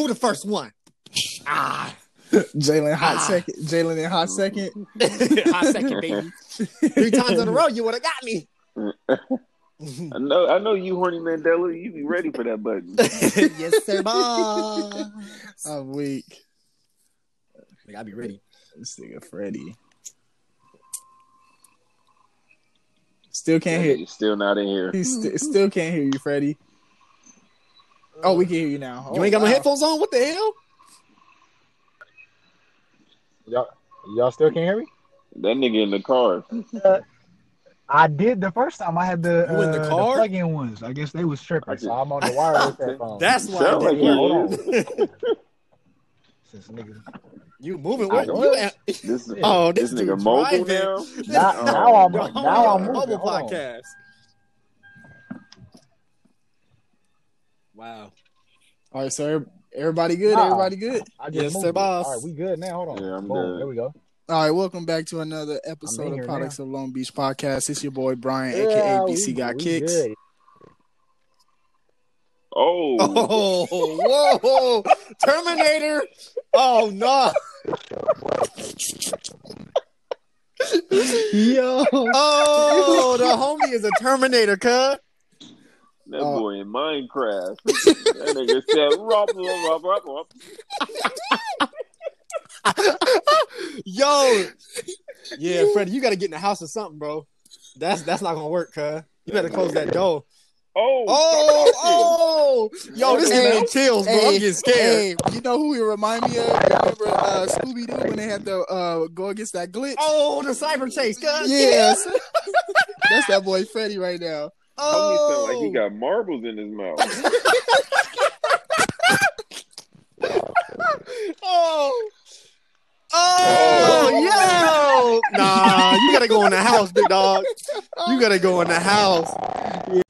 Who the first one? Ah. Jalen hot second. Jalen in hot second. Hot second, baby. 3 times in a row, you would have got me. I know you, horny Mandela. You be ready for that button. Yes, sir, boss. I'm weak. Like, I be ready. This nigga Freddie. Still can't hear you. Still not in here. He still can't hear you, Freddie. Oh, we can hear you now. Oh, you ain't got no headphones on? What the hell? Y'all still can't hear me? That nigga in the car. I did the first time. I had the plug-in ones. I guess they was tripping. So I'm on the wireless headphones. That's why. This nigga. You moving? What? This nigga mobile now. Now I'm mobile podcast. Wow. All right, sir. Everybody good? Everybody good? Yes, sir, boss. All right, we good now. Hold on. Yeah, I'm good. There we go. All right, welcome back to another episode of Products of Long Beach Podcast. It's your boy, Brian, a.k.a. BC Got Kicks. Good. Oh, whoa, Terminator. Oh, no. Yo. Oh, the homie is a Terminator, cuz. That boy in Minecraft. That nigga said, Yo. Yeah, Freddie, you got to get in the house or something, bro. That's not going to work, cuz. You better close that door. Oh! Yo, this man kills, bro. I'm getting scared. Hey, you know who he remind me of? You remember Scooby Doo when they had to go against that glitch? Oh, the Cyber Chase, cuz. Yes. That's that boy Freddie right now. Oh, he sound like he got marbles in his mouth. Oh, yo! Nah, you gotta go in the house, big dog. You gotta go in the house. Yeah.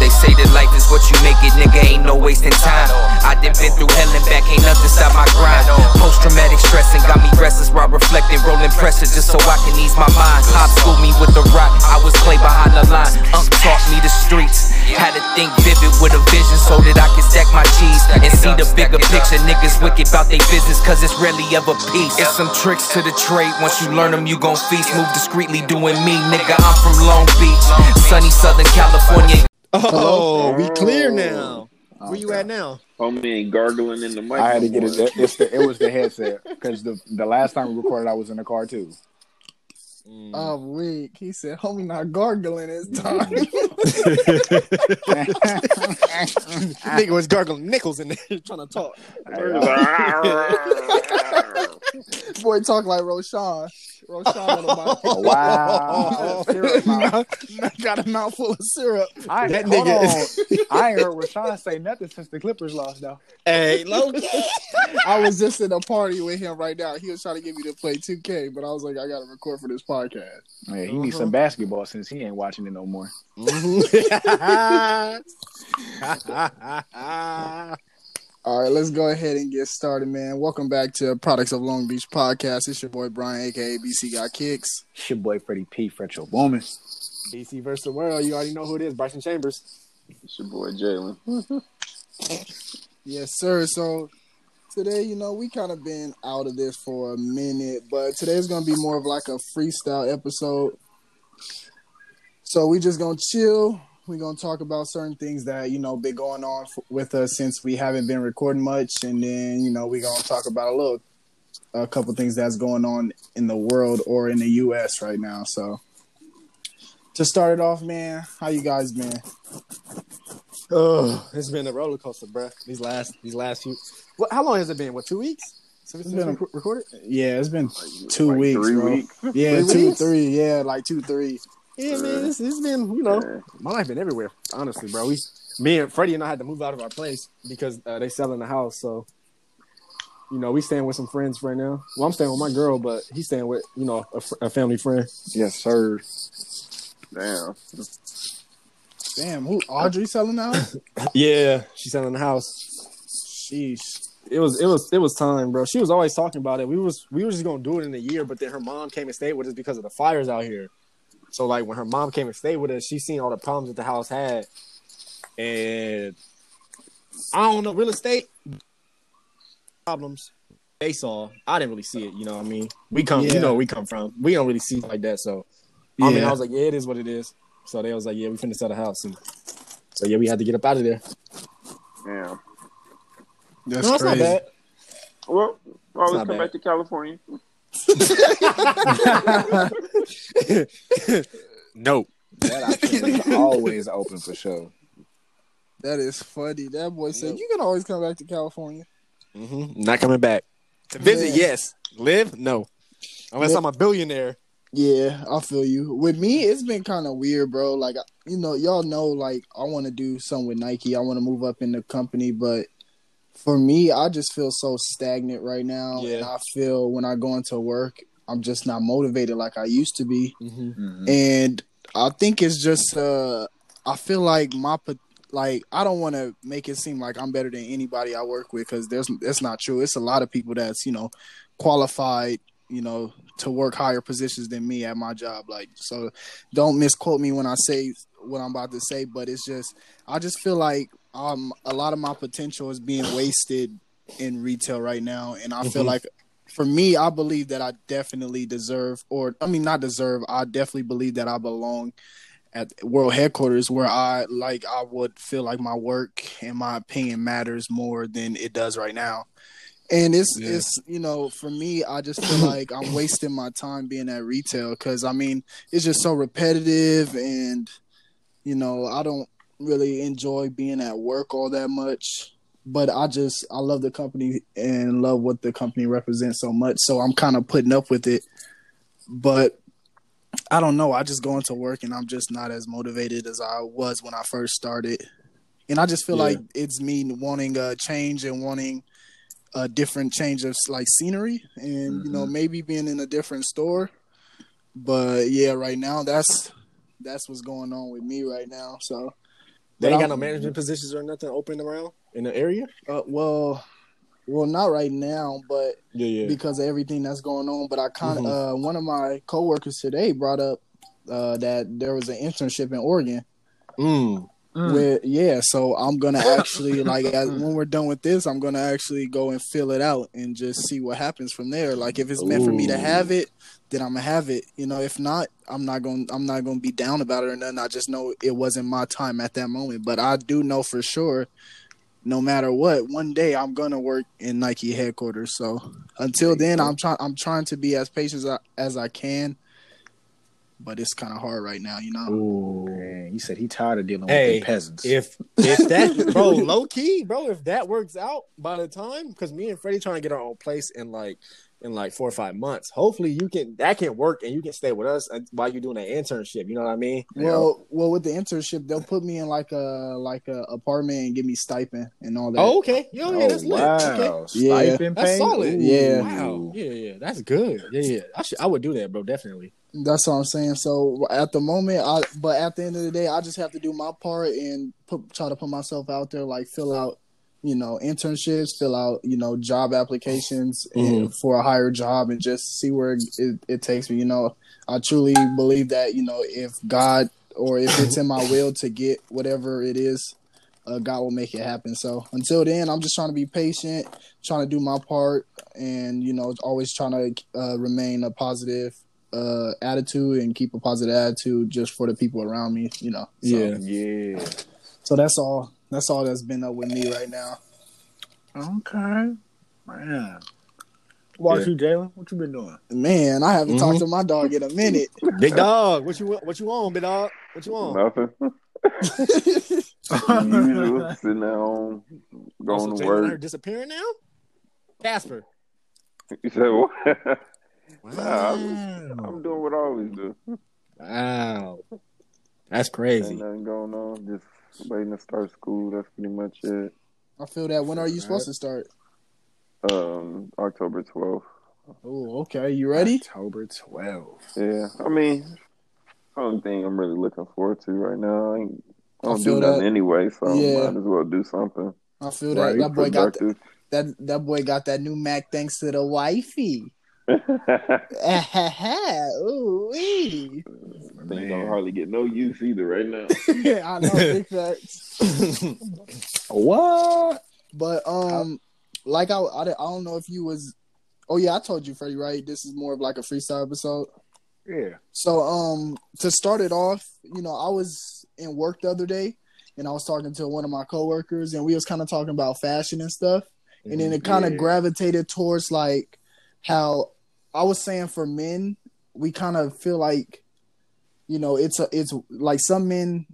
They say that life is what you make it, nigga. Ain't no wasting time. I done been through hell and back, ain't nothing stop my grind. Post-traumatic stress and got me restless while reflecting, rolling pressure just so I can ease my mind. Pop schooled me with a rock, I was clay behind the line. Unc taught me the streets, had to think vivid with a vision so that I could stack my cheese and see the bigger picture. Niggas wicked about they business cause it's rarely ever peace. It's some tricks to the trade, once you learn them you gon' feast. Move discreetly doing me, nigga, I'm from Long Beach, sunny Southern California. Oh, we clear now. Where you at now? Homie ain't gargling in the microphone. I had to get it. It was the headset because the last time we recorded, I was in the car too. I'm weak. He said, "Homie, not gargling this time." Nigga was gargling nickels in there trying to talk. Boy, talk like Roshan. Roshan on wow. Got a mouthful of syrup. That nigga. I ain't heard Roshan say nothing since the Clippers lost, though. Hey, Loki. I was just in a party with him right now. He was trying to get me to play 2K, but I was like, I got to record for this podcast. Yeah, he needs some basketball since he ain't watching it no more. All right, let's go ahead and get started, man. Welcome back to Products of Long Beach Podcast. It's your boy, Brian, a.k.a. BC Got Kicks. It's your boy, Freddie P, Fred Your Woman. BC versus the world. You already know who it is, Bryson Chambers. It's your boy, Jalen. Yes, sir. So today, you know, we kind of been out of this for a minute, but today's going to be more of like a freestyle episode. So we just going to chill. We're going to talk about certain things that, you know, been going on with us since we haven't been recording much. And then, you know, we're going to talk about a couple things that's going on in the world or in the U.S. right now. So to start it off, man, how you guys been? Oh, it's been a roller coaster, bro. These last few. What? How long has it been? What, 2 weeks? Recorded? Yeah, it's been like, 2 weeks. 3 weeks. Yeah, 3 weeks? 2, 3. Yeah, like 2, 3. Yeah, man, it's been, you know, my life been everywhere, honestly, bro. Me and Freddie and I had to move out of our place because they selling the house, so, you know, we staying with some friends right now. Well, I'm staying with my girl, but he's staying with, you know, a family friend. Yes, sir. Damn, who, Audrey selling the house? Yeah, she's selling the house. Sheesh. It was time, bro. She was always talking about it. We were just going to do it in a year, but then her mom came and stayed with us because of the fires out here. So, like, when her mom came and stayed with us, she seen all the problems that the house had. And I don't know, real estate problems they saw. I didn't really see it, you know what I mean? We come, you know where we come from. We don't really see it like that. So, I mean, I was like, yeah, it is what it is. So, they was like, yeah, we finna sell the house. And so, yeah, we had to get up out of there. Yeah. That's no, crazy. Not bad. Well, I always come back to California. No. That option is always open for sure. That is funny. That boy said, you can always come back to California. Mm-hmm. Not coming back. To visit, yes. Live, no. Unless I'm a billionaire. Yeah, I feel you. With me, it's been kind of weird, bro. Like, you know, y'all know, like, I want to do something with Nike. I want to move up in the company, but for me, I just feel so stagnant right now. Yeah. And I feel when I go into work, I'm just not motivated like I used to be. Mm-hmm. Mm-hmm. And I think it's just, I feel like I don't want to make it seem like I'm better than anybody I work with, because that's not true. It's a lot of people that's, you know, qualified, you know, to work higher positions than me at my job. Like, so don't misquote me when I say what I'm about to say, but it's just, I just feel like a lot of my potential is being wasted in retail right now. And I feel like, for me, I believe that I definitely deserve, I definitely believe that I belong at World Headquarters, where I would feel like my work and my opinion matters more than it does right now. And it's you know, for me, I just feel like I'm wasting my time being at retail, because, I mean, it's just so repetitive, and, you know, I don't really enjoy being at work all that much, but I love the company and love what the company represents so much, so I'm kind of putting up with it. But I don't know, I just go into work and I'm just not as motivated as I was when I first started, and I just feel like it's me wanting a change and wanting a different change of, like, scenery, and you know, maybe being in a different store. But yeah, right now that's what's going on with me right now. So they ain't got no management positions or nothing open around in the area? Well, not right now, but because of everything that's going on. But I kind of one of my coworkers today brought up that there was an internship in Oregon. So I'm gonna actually when we're done with this, I'm gonna actually go and fill it out and just see what happens from there. Like, if it's meant for me to have it, then I'm gonna have it. You know, if not, I'm not gonna be down about it or nothing. I just know it wasn't my time at that moment. But I do know for sure, no matter what, one day I'm gonna work in Nike headquarters. So until then, I'm trying to be as patient as I can. But it's kind of hard right now, you know. Ooh, man, you said he tired of dealing with the peasants. If that, bro, low key, bro, if that works out by the time, because me and Freddie trying to get our own place in 4 or 5 months. Hopefully, that can work and you can stay with us while you're doing that internship. You know what I mean? Well, with the internship, they'll put me in like a apartment and give me stipend and all that. Oh, okay. Yeah, that's lit. Okay. Stipend that's solid. Ooh, yeah. Wow. Yeah, that's good. Yeah. I would do that, bro. Definitely. That's what I'm saying. So at the moment, but at the end of the day, I just have to do my part and try to put myself out there, like fill out, you know, internships, fill out, you know, job applications and for a higher job, and just see where it takes me. You know, I truly believe that, you know, if God, or if it's in my will to get whatever it is, God will make it happen. So until then, I'm just trying to be patient, trying to do my part, and, you know, always trying to remain a positive attitude and keep a positive attitude just for the people around me, you know. So, yeah. So that's all that's been up with me right now. Okay, man. What about you, Jalen? What you been doing? Man, I haven't talked to my dog in a minute. Big dog, what you on, big dog? What you on? Nothing. You sitting there going to work. Disappearing now? Casper. You said what? Wow. Nah, I'm doing what I always do. Wow, that's crazy. Ain't nothing going on. Just waiting to start school. That's pretty much it. I feel that. When are you supposed to start? October 12th. Oh, okay. You ready? October 12th. Yeah. I mean, only thing I'm really looking forward to right now. I don't do nothing anyway, so I might as well do something. I feel that. That boy got that new Mac thanks to the wifey. Ooh-wee. Things don't hardly get no use either right now. I know, exactly. What? But like I don't know if you was. Oh yeah, I told you, Freddie. Right, this is more of like a freestyle episode. Yeah. So to start it off, you know, I was in work the other day, and I was talking to one of my coworkers, and we was kind of talking about fashion and stuff, and then it kind of gravitated towards like how I was saying for men, we kind of feel like, you know, it's like some men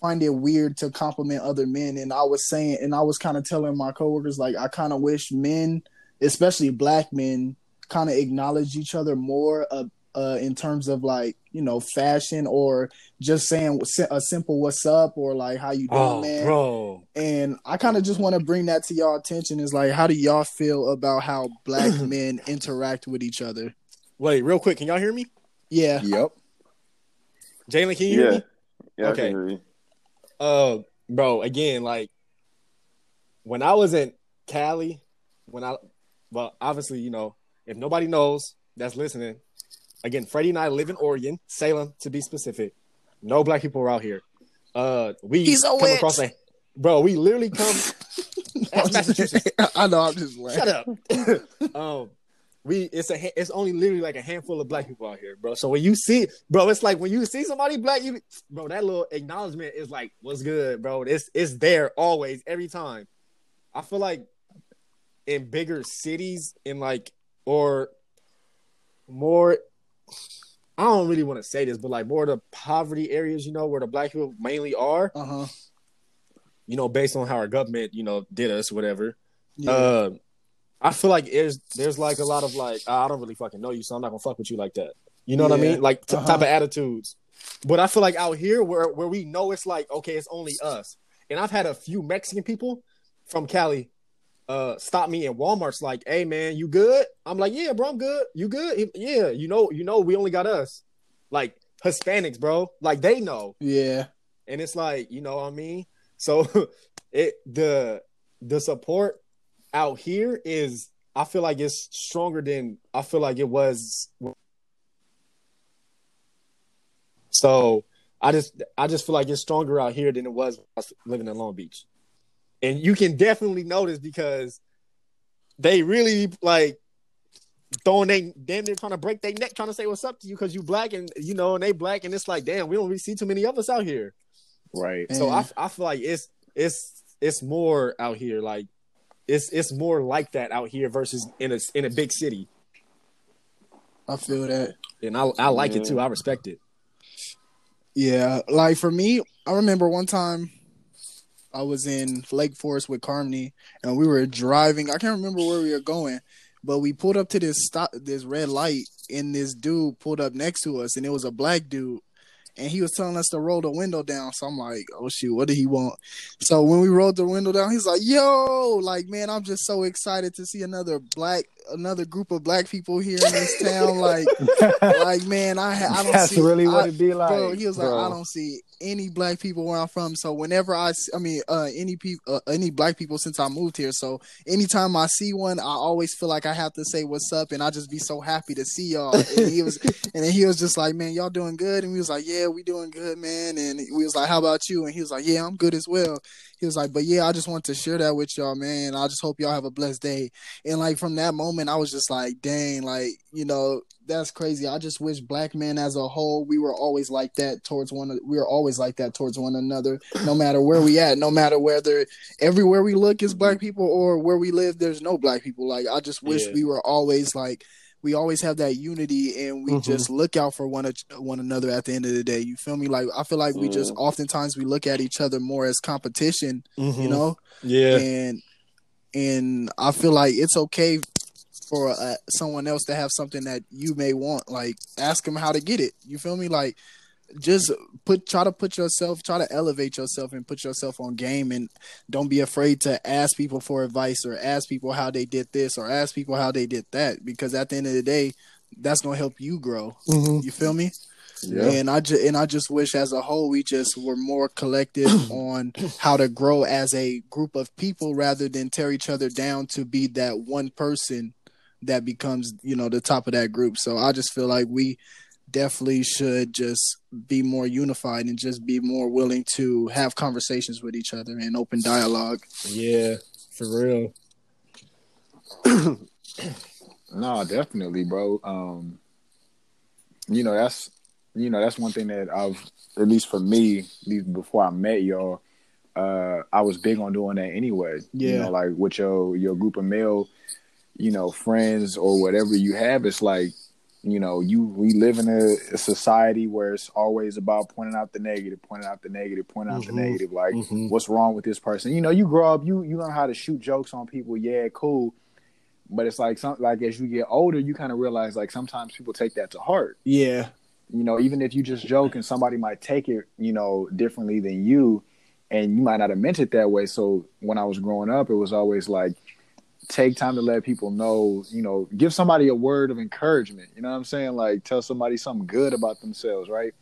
find it weird to compliment other men. And I was saying, and I was kind of telling my coworkers, like, I kind of wish men, especially black men, kind of acknowledge each other more in terms of like, you know, fashion or just saying a simple what's up or like how you doing, man. Bro. And I kind of just want to bring that to y'all attention is like, how do y'all feel about how black men interact with each other? Wait, real quick. Can y'all hear me? Yeah. Yep. Jalen, can you hear me? Yeah, okay. I can hear you. Bro, again, like when I was in Cali, well, obviously, you know, if nobody knows that's listening, again, Freddie and I live in Oregon, Salem to be specific. No black people are out here. We literally come that's Massachusetts. I know, I'm just like, shut up. It's only literally like a handful of black people out here, bro. So when you see, bro, it's like when you see somebody black, that little acknowledgement is like, what's good, bro? It's there always, every time. I feel like in bigger cities, in like, or more, I don't really want to say this, but like more of the poverty areas, you know, where the black people mainly are, you know, based on how our government, you know, did us, whatever. Yeah. I feel like there's like a lot of like, I don't really fucking know you, so I'm not gonna fuck with you like that. You know what I mean? Like type of attitudes. But I feel like out here where we know it's like, okay, it's only us. And I've had a few Mexican people from Cali stop me in Walmart's like, hey man, you good? I'm like, yeah, bro, I'm good. You good? Yeah, you know, we only got us. Like Hispanics, bro. Like they know. Yeah. And it's like, you know what I mean? So the support out here is, I feel like it's stronger than I feel like it was. So I just feel like it's stronger out here than it was when I was living in Long Beach. And you can definitely notice because they really like throwing they damn near trying to break their neck, trying to say what's up to you because you black and, you know, and they black. And it's like, damn, we don't really see too many of us out here. Right. So I feel like it's more out here. Like, It's more like that out here versus in a big city. I feel that, and I like it too. I respect it. Yeah, like for me, I remember one time I was in Lake Forest with Carmine, and we were driving. I can't remember where we were going, but we pulled up to this red light, and this dude pulled up next to us, and it was a black dude. And he was telling us to roll the window down. So I'm like, oh, shoot, what did he want? So when we rolled the window down, he's like, yo, like, man, I'm just so excited to see another group of black people here in this town. Like, man, I don't that's see. That's really what it be like. Bro, he was like, I don't see any black people where I'm from. So whenever any black people since I moved here. So anytime I see one, I always feel like I have to say what's up, and I just be so happy to see y'all. And then he was just like, man, y'all doing good? And we was like, yeah, we doing good, man. And we was like, how about you? And he was like, yeah, I'm good as well. He was like, but yeah, I just want to share that with y'all, man. I just hope y'all have a blessed day. And like from that moment, I was just like, dang, like, you know, that's crazy. I just wish black men as a whole, we were always like that towards one another, no matter where we at, no matter whether everywhere we look is black people or where we live, there's no black people. Like, I just wish we were always like, we always have that unity and we just look out for one another at the end of the day. You feel me? Like, I feel like we just oftentimes we look at each other more as competition, you know? Yeah. And I feel like it's okay for someone else to have something that you may want. Like, ask them how to get it. You feel me? Like, just try to elevate yourself and put yourself on game, and don't be afraid to ask people for advice or ask people how they did this or ask people how they did that, because at the end of the day, that's going to help you grow. You feel me? Yeah. And I just wish as a whole, we just were more collective on how to grow as a group of people rather than tear each other down to be that one person that becomes, you know, the top of that group. So I just feel like we definitely should just be more unified and just be more willing to have conversations with each other and open dialogue. Yeah, for real. No, definitely, bro. You know, that's one thing that I've, at least for me, before I met y'all, I was big on doing that anyway. Yeah. You know, like with your group of male, you know, friends or whatever you have, it's like, you know, we live in a society where it's always about pointing out the negative, mm-hmm. the negative. Like, mm-hmm. what's wrong with this person? You know, you grow up, you learn how to shoot jokes on people. Yeah, cool. But it's like, as you get older, you kind of realize, like, sometimes people take that to heart. Yeah. You know, even if you just joke and somebody might take it, you know, differently than you, and you might not have meant it that way. So when I was growing up, it was always like, take time to let people know, you know, give somebody a word of encouragement. You know what I'm saying? Like, tell somebody something good about themselves, right?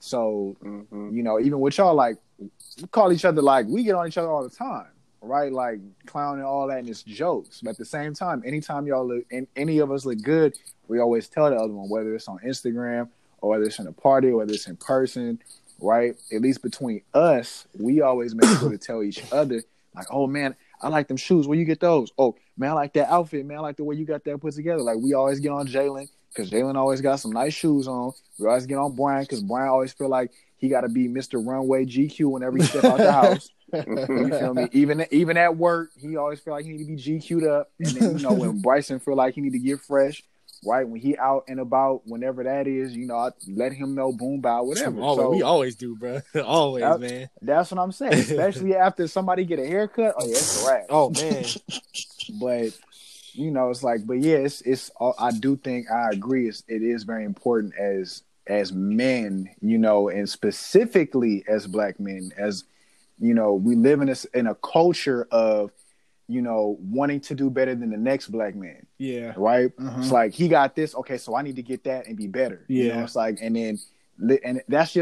So, mm-hmm. you know, even with y'all, like, we call each other, like, we get on each other all the time, right? Like, clowning, all that, and it's jokes. But at the same time, anytime y'all look, and any of us look good, we always tell the other one, whether it's on Instagram or whether it's in a party or whether it's in person, right? At least between us, we always make sure to tell each other, like, oh, man, I like them shoes. Where you get those? Oh, man, I like that outfit. Man, I like the way you got that put together. Like, we always get on Jalen because Jalen always got some nice shoes on. We always get on Brian because Brian always feel like he got to be Mr. Runway GQ whenever he step out the house. You feel me? Even at work, he always feel like he need to be GQ'd up. And then, you know, when Bryson feel like he need to get fresh, right? When he out and about, whenever that is, you know, I let him know, boom, bow, whatever. We always do, bro. Always, man. That's what I'm saying. Especially after somebody get a haircut. Oh, yeah, it's a wrap. Oh, man. But, you know, it's like, but yeah, it's. I do think I agree. It is very important as men, you know, and specifically as black men, as, you know, we live in a culture of, you know, wanting to do better than the next black man. Yeah. Right? Mm-hmm. It's like, he got this. Okay, so I need to get that and be better. Yeah. You know, it's like, and that's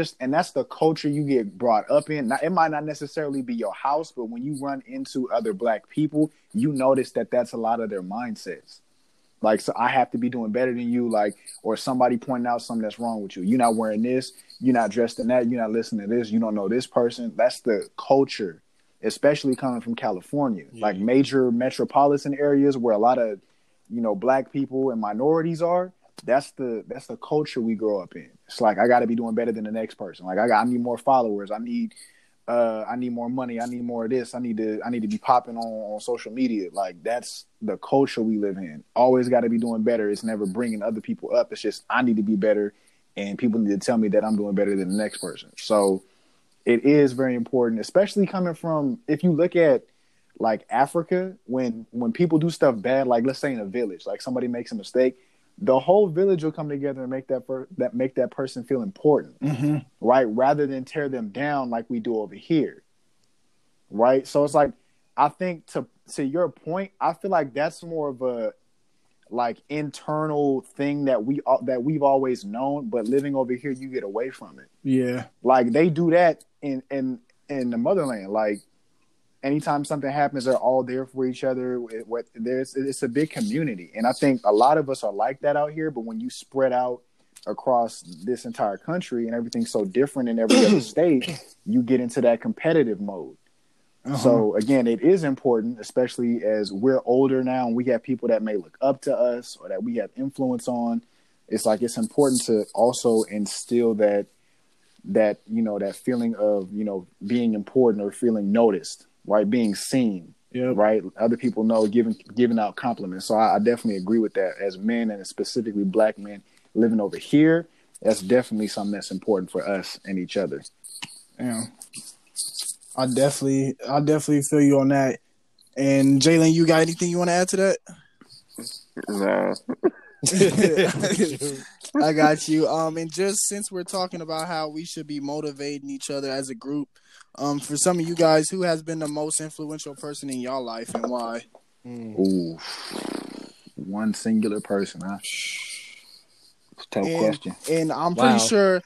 the culture you get brought up in. Now, it might not necessarily be your house, but when you run into other black people, you notice that that's a lot of their mindsets. Like, so I have to be doing better than you, like, or somebody pointing out something that's wrong with you. You're not wearing this. You're not dressed in that. You're not listening to this. You don't know this person. That's the culture, especially coming from California, yeah. Like major metropolitan areas where a lot of, you know, black people and minorities are. That's the culture we grow up in. It's like, I got to be doing better than the next person. Like, I need more followers. I need more money. I need more of this. I need to be popping on social media. Like, that's the culture we live in. Always got to be doing better. It's never bringing other people up. It's just, I need to be better, and people need to tell me that I'm doing better than the next person. So it is very important, especially coming from, if you look at like Africa, when people do stuff bad, like let's say in a village, like somebody makes a mistake, the whole village will come together and make that person feel important, mm-hmm. right? Rather than tear them down like we do over here, right? So it's like, I think to your point, I feel like that's more of a like internal thing that we've always known, but living over here, you get away from it. Yeah, like they do that in the motherland. Like, anytime something happens, they're all there for each other. It's a big community, and I think a lot of us are like that out here. But when you spread out across this entire country and everything's so different in every other state, you get into that competitive mode. Uh-huh. So again, it is important, especially as we're older now and we have people that may look up to us or that we have influence on. It's like, it's important to also instill that, you know, that feeling of, you know, being important or feeling noticed, right? Being seen, yep. right? Other people know, giving out compliments. So I definitely agree with that as men, and specifically black men living over here. That's definitely something that's important for us and each other. Yeah. I definitely feel you on that. And Jalen, you got anything you want to add to that? No. I got you. And just since we're talking about how we should be motivating each other as a group, for some of you guys, who has been the most influential person in y'all life and why? Ooh, one singular person, huh? Tough question. And I'm pretty sure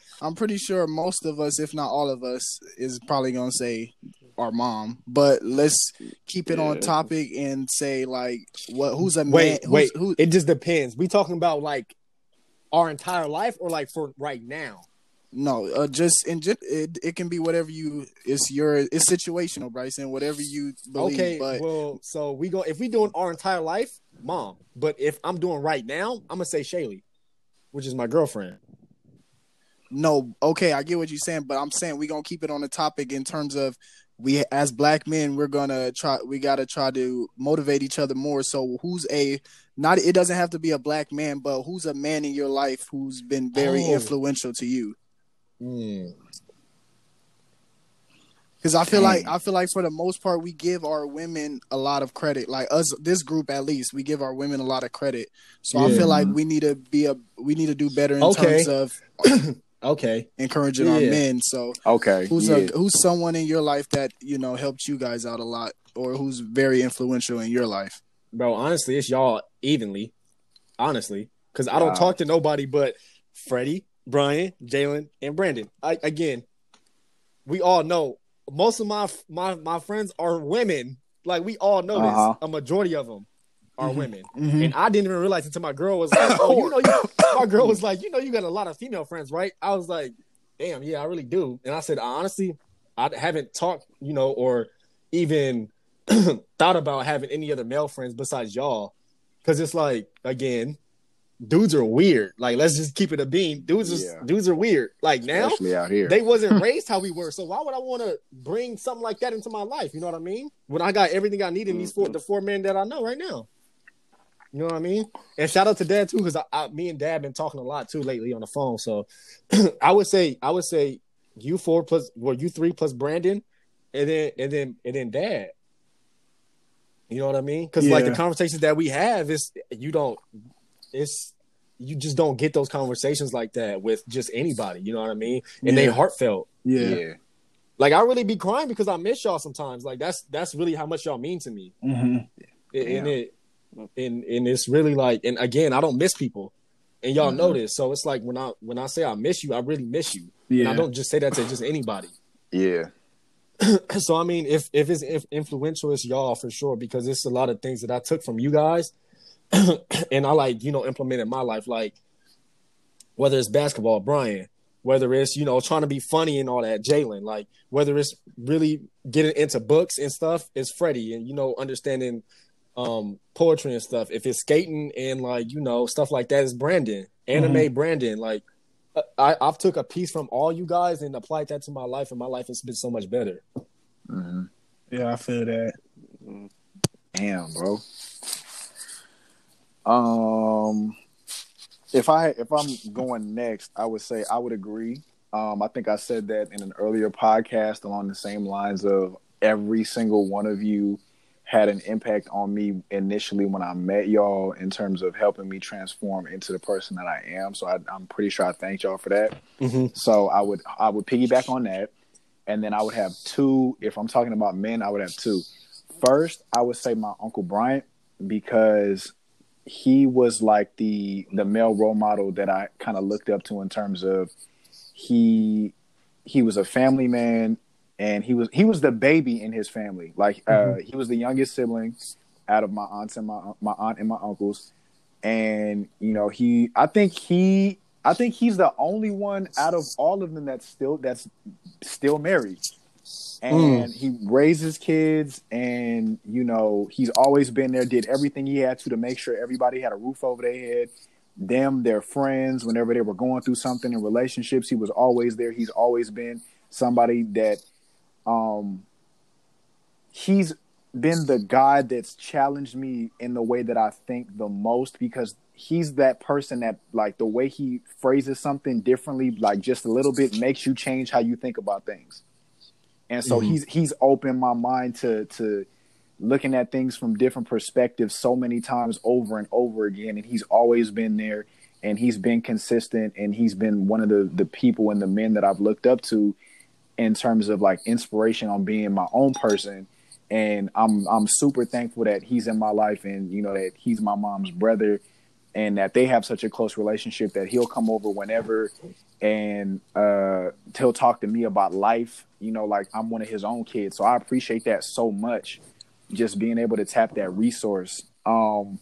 most of us, if not all of us, is probably gonna say our mom, but let's keep it on topic and say like, what? Who's a man? Wait, it just depends. We talking about like our entire life or like for right now? No, just in it can be whatever you. It's situational, Bryson. Whatever you believe. Okay, but well, so we go if we doing our entire life, mom. But if I'm doing right now, I'm gonna say Shaylee, which is my girlfriend. No, okay, I get what you're saying, but I'm saying we're going to keep it on the topic in terms of we as black men, we got to try to motivate each other more. So who's it doesn't have to be a black man, but who's a man in your life who's been very influential to you? Mm. Because I feel like for the most part, we give our women a lot of credit. Like us, this group at least, we give our women a lot of credit. So yeah. I feel like we need to do better in terms of encouraging our men. So who's someone in your life that you know helped you guys out a lot, or who's very influential in your life? Bro, honestly, it's y'all evenly. Honestly, because I don't talk to nobody but Freddie, Brian, Jalen, and Brandon. Again, we all know. Most of my friends are women. Like, we all know this. A majority of them are women. Mm-hmm. And I didn't even realize until my girl was like, my girl was like, you know, you got a lot of female friends, right? I was like, damn, yeah, I really do. And I said, honestly, I haven't talked, you know, or even thought about having any other male friends besides y'all. Because it's like, again, dudes are weird. Like, let's just keep it a beam. Dudes are weird. Like, now, out here. They wasn't raised how we were. So why would I want to bring something like that into my life? You know what I mean? When I got everything I need in these the four men that I know right now. You know what I mean? And shout out to Dad too, because me and Dad been talking a lot too lately on the phone. So I would say you four plus, well, you three plus Brandon, and then Dad. You know what I mean? Because like the conversations that we have is you just don't get those conversations like that with just anybody, you know what I mean? And they heartfelt. Yeah. Like, I really be crying because I miss y'all sometimes. Like, that's really how much y'all mean to me. Mm-hmm. And it's really like, and again, I don't miss people, and y'all know this. So it's like when I say I miss you, I really miss you. Yeah. And I don't just say that to just anybody. Yeah. So I mean, if it's influential, it's y'all for sure, because it's a lot of things that I took from you guys. And I like, you know, implemented my life, like whether it's basketball, Brian, whether it's, you know, trying to be funny and all that, Jalen, like whether it's really getting into books and stuff, it's Freddie, and, you know, understanding poetry and stuff. If it's skating and like, you know, stuff like that, is Brandon, Brandon. Like I've took a piece from all you guys and applied that to my life, and my life has been so much better. Mm-hmm. Yeah, I feel that. Damn, bro. If I'm going next, I would say I would agree. I think I said that in an earlier podcast along the same lines of every single one of you had an impact on me initially when I met y'all in terms of helping me transform into the person that I am. So I'm pretty sure I thanked y'all for that. Mm-hmm. So I would piggyback on that. And then I would have two. If I'm talking about men, I would have two. First, I would say my Uncle Bryant, because he was like the male role model that I kind of looked up to in terms of he was a family man, and he was the baby in his family. Like he was the youngest sibling out of my aunts and my aunt and my uncles, and you know I think he's the only one out of all of them that's still married. And he raises kids, and, you know, he's always been there, did everything he had to make sure everybody had a roof over their head. Them, their friends, whenever they were going through something in relationships, he was always there. He's always been somebody that he's been the guy that's challenged me in the way that I think the most, because he's that person that, like, the way he phrases something differently, like just a little bit, makes you change how you think about things. And so he's opened my mind to looking at things from different perspectives so many times over and over again. And he's always been there, and he's been consistent, and he's been one of the people and the men that I've looked up to in terms of like inspiration on being my own person. And I'm super thankful that he's in my life, and, you know, that he's my mom's brother, and that they have such a close relationship that he'll come over whenever and he'll talk to me about life. You know, like I'm one of his own kids. So I appreciate that so much, just being able to tap that resource. And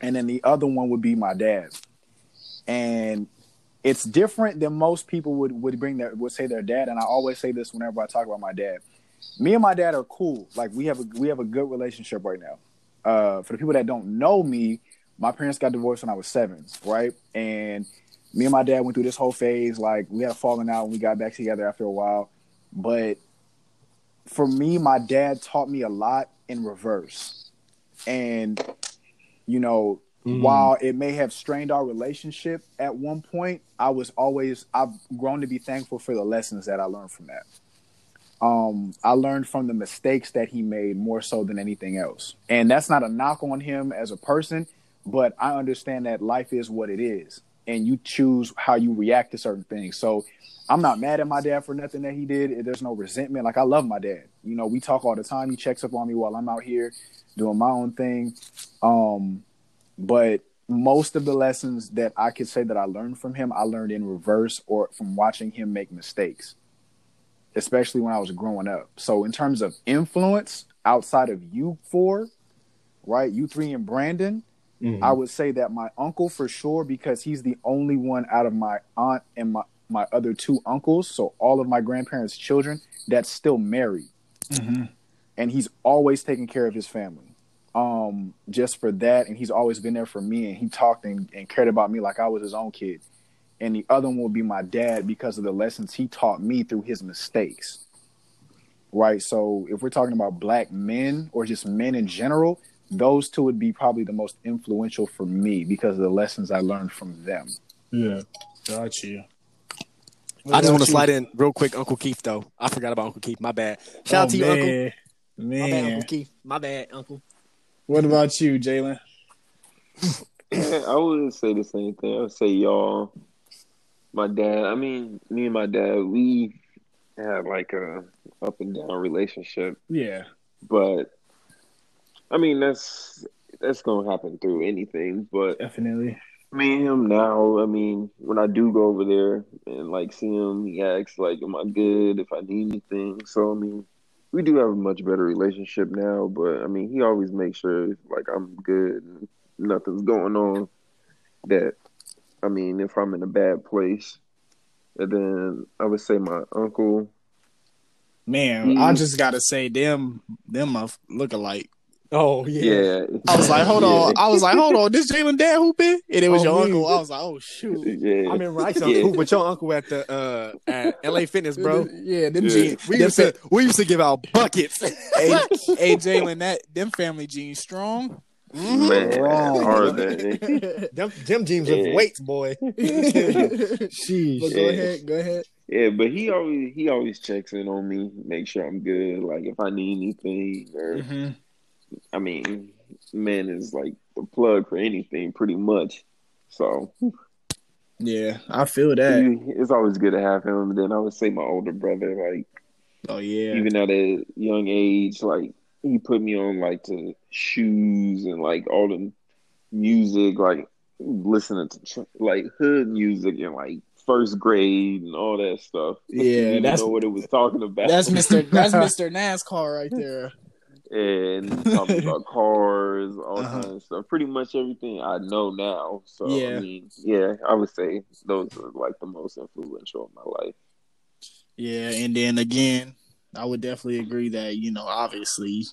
then the other one would be my dad. And it's different than most people would say their dad. And I always say this whenever I talk about my dad. Me and my dad are cool. Like we have a good relationship right now. For the people that don't know me, my parents got divorced when I was 7, right? And me and my dad went through this whole phase. Like we had a falling out and we got back together after a while. But for me, my dad taught me a lot in reverse. And, you know, while it may have strained our relationship at one point, I've grown to be thankful for the lessons that I learned from that. I learned from the mistakes that he made more so than anything else. And that's not a knock on him as a person, but I understand that life is what it is and you choose how you react to certain things. So I'm not mad at my dad for nothing that he did. There's no resentment. Like I love my dad. You know, we talk all the time. He checks up on me while I'm out here doing my own thing. But most of the lessons that I could say that I learned from him, I learned in reverse or from watching him make mistakes, especially when I was growing up. So in terms of influence outside of you four, right, you three and Brandon, I would say that my uncle for sure, because he's the only one out of my aunt and my other 2 uncles, so all of my grandparents' children, that's still married. And he's always taking care of his family. Just for that, and he's always been there for me, and he talked and cared about me like I was his own kid. And the other one will be my dad because of the lessons he taught me through his mistakes, right? So if we're talking about black men or just men in general, those 2 would be probably the most influential for me because of the lessons I learned from them. Yeah, gotcha. I just want to slide in real quick, Uncle Keith, though. I forgot about Uncle Keith. My bad. Shout out to you, Uncle. Man. My bad, Uncle Keith. My bad, Uncle. What about you, Jalen? I wouldn't say the same thing. I would say y'all. My dad, I mean, me and my dad, we had like a up and down relationship. Yeah. But, I mean, that's going to happen through anything. But definitely. Me and him now, I mean, when I do go over there and like see him, he asks like, am I good, if I need anything. So, I mean, we do have a much better relationship now, but I mean, he always makes sure like I'm good and nothing's going on that, I mean, if I'm in a bad place. And then I would say my uncle. Man, I just got to say them look alike. Oh, yeah. I was like, hold on. This Jalen dad hooping? And it was your uncle. I was like, oh, shoot. Yeah. I remember I used to hoop with your uncle at the at L.A. Fitness, bro. Yeah, them jeans. We used to give out buckets. hey, Jalen, them family jeans strong. Man, hard that. Them jeans with weights, boy. Sheesh. But go ahead. Yeah, but he always checks in on me, make sure I'm good. Like if I need anything, or I mean, man is like the plug for anything, pretty much. So yeah, I feel that. It's always good to have him. And then I would say my older brother, like, oh yeah, even at a young age, like. He put me on, like, to shoes and, like, all the music, like, listening to, like, hood music and, like, first grade and all that stuff. Yeah, that's what it was talking about. That's Mr. NASCAR right there. And talking about cars, all kinds of stuff. Pretty much everything I know now. So, yeah. I mean, yeah, I would say those are, like, the most influential in my life. Yeah, and then again, I would definitely agree that, you know, obviously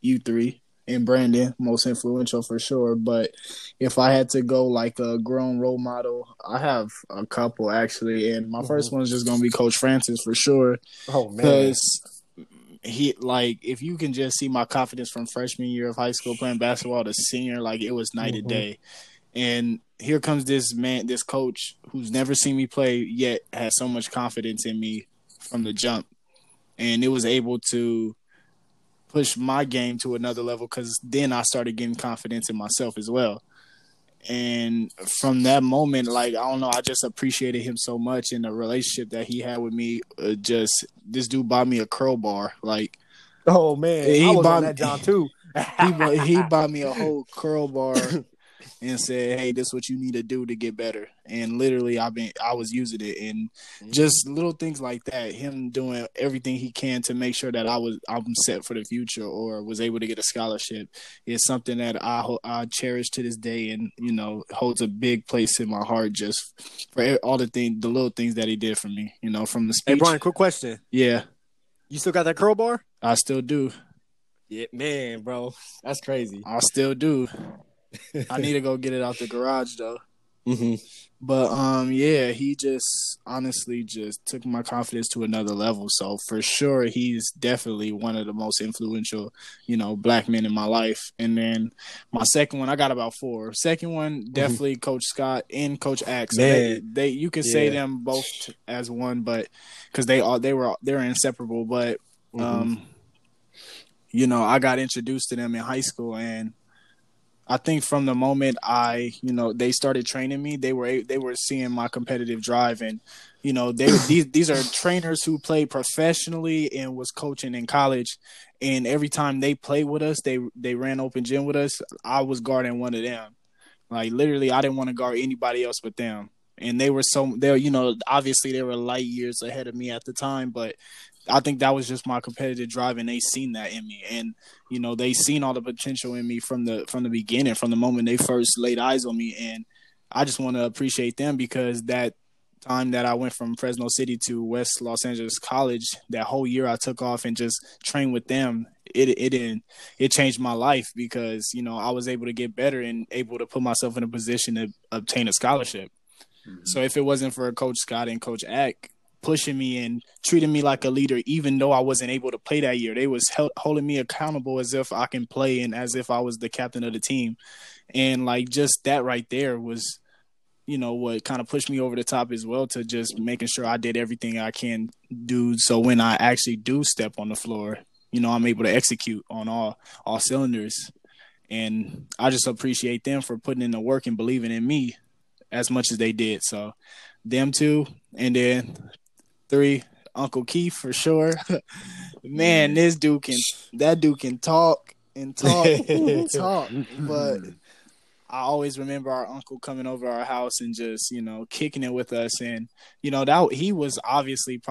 you 3 and Brandon, most influential for sure. But if I had to go like a grown role model, I have a couple actually. And my first one's just going to be Coach Francis for sure. Oh, man. Because he, like, if you can just see my confidence from freshman year of high school playing basketball to senior, like it was night and day. And here comes this man, this coach who's never seen me play yet has so much confidence in me from the jump. And it was able to push my game to another level because then I started getting confidence in myself as well. And from that moment, like, I don't know, I just appreciated him so much. And the relationship that he had with me, just this dude bought me a crowbar. Like, oh, man, he bought me a whole crowbar and said, hey, this is what you need to do to get better. And literally I was using it, and just little things like that, him doing everything he can to make sure that I'm set for the future or was able to get a scholarship is something that I cherish to this day, and holds a big place in my heart just for all the little things that he did for me, from the speech. Hey Brian, quick question. Yeah. You still got that curl bar? I still do. Yeah, man, bro. That's crazy. I still do. I need to go get it out the garage, though. Mm-hmm. But, yeah, he just honestly just took my confidence to another level. So, for sure, he's definitely one of the most influential, black men in my life. And then my second one, I got about four. Second one, definitely Coach Scott and Coach Axe. They you can say them both as one, but because they're inseparable. But, I got introduced to them in high school, and I think from the moment they started training me, they were seeing my competitive drive, and these are trainers who played professionally and was coaching in college, and every time they played with us, they ran open gym with us, I was guarding one of them. Like literally, I didn't want to guard anybody else but them, and obviously they were light years ahead of me at the time, but I think that was just my competitive drive, and they seen that in me, and they seen all the potential in me from the beginning, from the moment they first laid eyes on me. And I just want to appreciate them, because that time that I went from Fresno City to West Los Angeles College, that whole year I took off and just trained with them. It changed my life, because I was able to get better and able to put myself in a position to obtain a scholarship. Mm-hmm. So if it wasn't for Coach Scott and Coach Ack pushing me and treating me like a leader, even though I wasn't able to play that year, they was holding me accountable as if I can play and as if I was the captain of the team. And like, just that right there was, what kind of pushed me over the top as well, to just making sure I did everything I can do, so when I actually do step on the floor, I'm able to execute on all cylinders. And I just appreciate them for putting in the work and believing in me as much as they did. So them two, and then 3, Uncle Keith, for sure. Man, that dude can talk and talk and talk. But I always remember our uncle coming over our house and just, kicking it with us. And, that he was obviously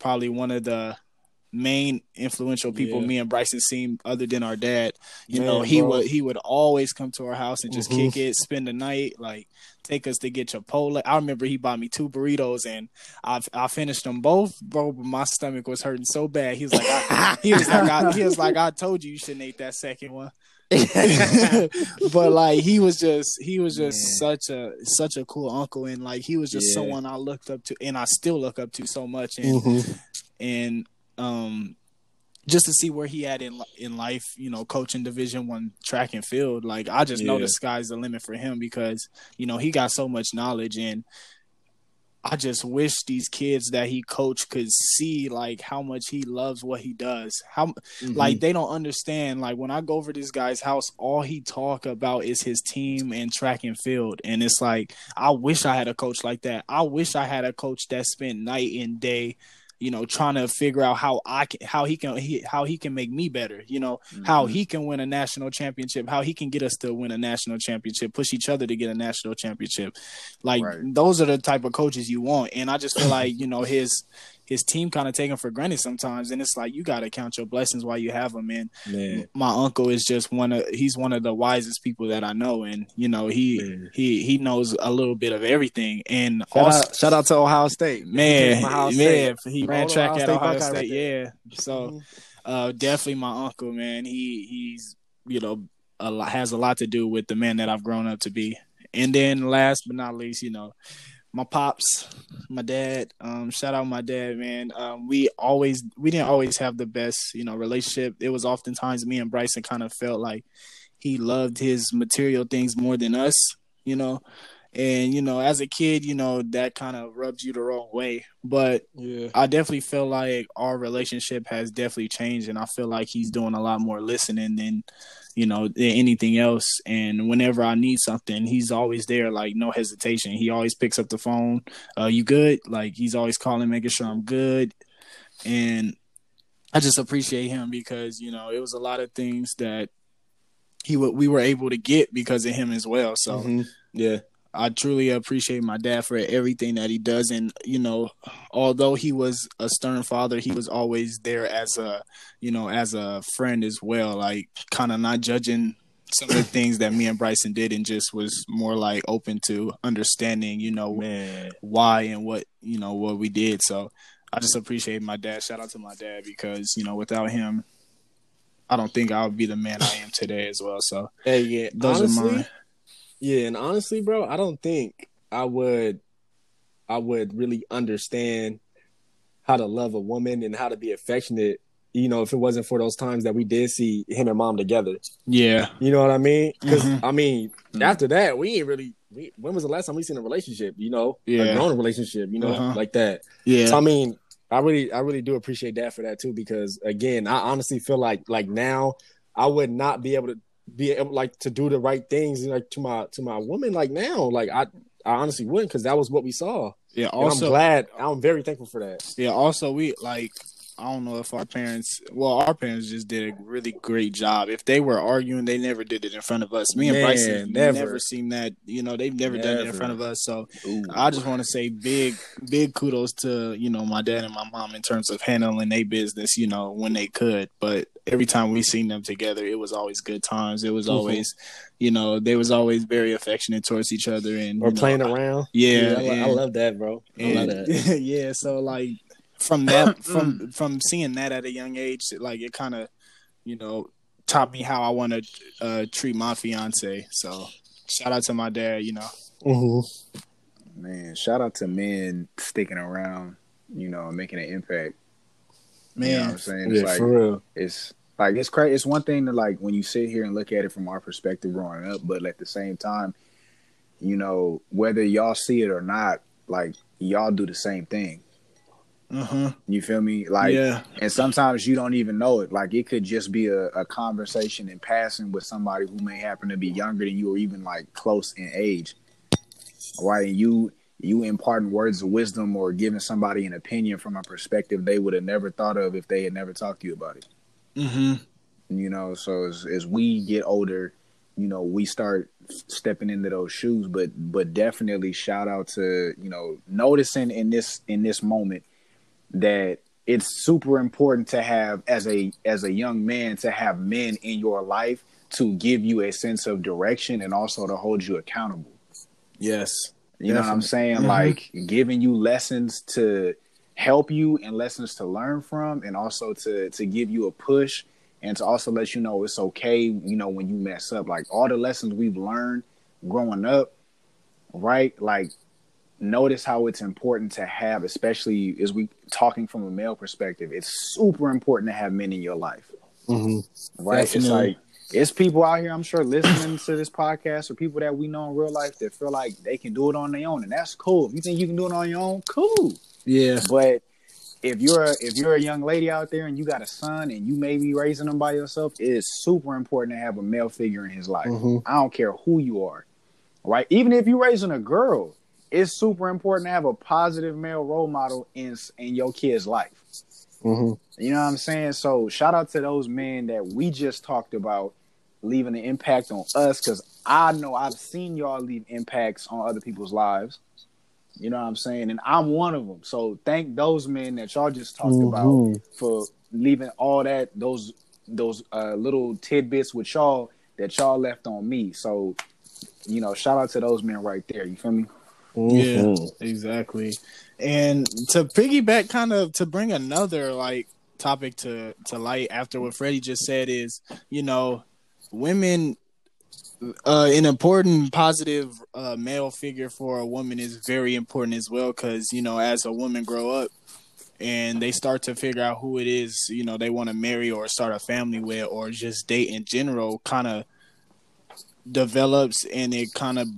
probably one of the main influential people me and Bryson seen, other than our dad. He would always come to our house and just kick it, spend the night, like take us to get Chipotle. I remember he bought me 2 burritos, and I finished them both, bro, but my stomach was hurting so bad. He was like, I told you shouldn't eat that second one. But like, he was just such a cool uncle, and like he was just someone I looked up to, and I still look up to so much. And just to see where he at in life, coaching Division I track and field, like I just know the sky's the limit for him, because he got so much knowledge, and I just wish these kids that he coached could see like how much he loves what he does. How like they don't understand. Like when I go over this guy's house, all he talk about is his team and track and field, and it's like I wish I had a coach like that. I wish I had a coach that spent night and day, trying to figure out how he can make me better, how he can win a national championship, how he can get us to win a national championship, push each other to get a national championship. Like those are the type of coaches you want. And I just feel like, his team kind of taken for granted sometimes. And it's like, you got to count your blessings while you have them. And my uncle is just he's one of the wisest people that I know. And, he knows a little bit of everything. And shout out to Ohio State. Man, he ran track at Ohio State. So definitely my uncle, man, he's, has a lot to do with the man that I've grown up to be. And then last but not least, my pops, my dad, shout out my dad, man. We didn't always have the best, relationship. It was oftentimes me and Bryson kind of felt like he loved his material things more than us, and, as a kid, that kind of rubbed you the wrong way. But I definitely feel like our relationship has definitely changed, and I feel like he's doing a lot more listening than anything else. And whenever I need something, he's always there, like no hesitation. He always picks up the phone. You good? Like he's always calling, making sure I'm good. And I just appreciate him, because it was a lot of things that we were able to get because of him as well. So yeah, I truly appreciate my dad for everything that he does. And, you know, although he was a stern father, he was always there as a, you know, as a friend as well, like kind of not judging some of the things that me and Bryson did, and just was more like open to understanding, you know, why and what, you know, what we did. So I just appreciate my dad. Shout out to my dad, because, you know, without him, I don't think I would be the man I am today as well. So hey, yeah, those honestly, are mine. Yeah, and honestly, bro, I don't think I would really understand how to love a woman and how to be affectionate, you know, if it wasn't for those times that we did see him and mom together. Yeah. You know what I mean? Because, I mean, after that, we ain't really – when was the last time we seen a relationship, you know? Yeah. A grown relationship, you know, like that. Yeah. So, I mean, I really do appreciate that for that too, because, again, I honestly feel like now I would not be able to be able like to do the right things like to my woman like now. Like I honestly wouldn't, because that was what we saw. Yeah. Also, I'm glad. I'm very thankful for that. Yeah. Also, we like – I don't know if our parents just did a really great job. If they were arguing, they never did it in front of us. Me and Bryson never seen that. You know, they've never done it in front of us. So I just want to say big kudos to, you know, my dad and my mom in terms of handling their business, you know, when they could. But every time we seen them together, it was always good times. It was always, you know, they was always very affectionate towards each other. And or playing around. Yeah. I love that, bro. I love that. Yeah. So like, from that, from seeing that at a young age, like it kind of, you know, taught me how I want to treat my fiance. So shout out to my dad, you know. Man, shout out to men sticking around, you know, making an impact. Man, you know what I'm saying? It's for real. It's like it's crazy. It's one thing to like when you sit here and look at it from our perspective growing up, but at the same time, you know, whether y'all see it or not, like y'all do the same thing. You feel me? Like, and sometimes you don't even know it. Like, it could just be a conversation in passing with somebody who may happen to be younger than you, or even like close in age. Right? And you imparting words of wisdom or giving somebody an opinion from a perspective they would have never thought of if they had never talked to you about it. You know, so as we get older, you know, we start stepping into those shoes. But definitely shout out to, you know, noticing in this moment that it's super important to have as a young man, to have men in your life to give you a sense of direction and also to hold you accountable. Yes. You know what I'm saying? Like giving you lessons to help you and lessons to learn from, and also to give you a push, and to also let you know it's okay, you know, when you mess up. Like all the lessons we've learned growing up, right? Like, notice how it's important to have, especially as we talking from a male perspective, it's super important to have men in your life. Right? Definitely. It's like, it's people out here, I'm sure, listening to this podcast, or people that we know in real life that feel like they can do it on their own. And that's cool. If you think you can do it on your own, cool. Yeah. But if you're a young lady out there and you got a son and you may be raising him by yourself, it is super important to have a male figure in his life. I don't care who you are. Right? Even if you're raising a girl, it's super important to have a positive male role model in your kid's life. You know what I'm saying? So shout out to those men that we just talked about leaving an impact on us, because I know I've seen y'all leave impacts on other people's lives. You know what I'm saying? And I'm one of them. So thank those men that y'all just talked about for leaving all that, those little tidbits with y'all that y'all left on me. So, you know, shout out to those men right there. You feel me? Yeah, exactly. And to piggyback, kind of to bring another like topic to light after what Freddie just said is, you know, women, an important positive male figure for a woman is very important as well, because, you know, as a woman grow up and they start to figure out who it is, you know, they want to marry or start a family with, or just date in general, kind of develops, and it kind of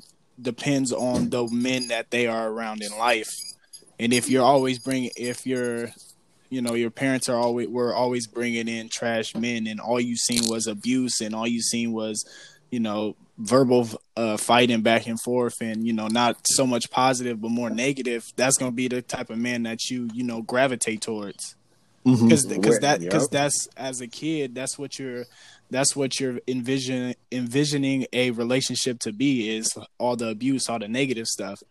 depends on the men that they are around in life. And if you're always your parents were always bringing in trash men, and all you seen was abuse, and all you seen was, you know, verbal fighting back and forth, and, you know, not so much positive but more negative, that's going to be the type of man that you know gravitate towards. Because that's, as a kid, that's what you're envisioning a relationship to be, is all the abuse, all the negative stuff.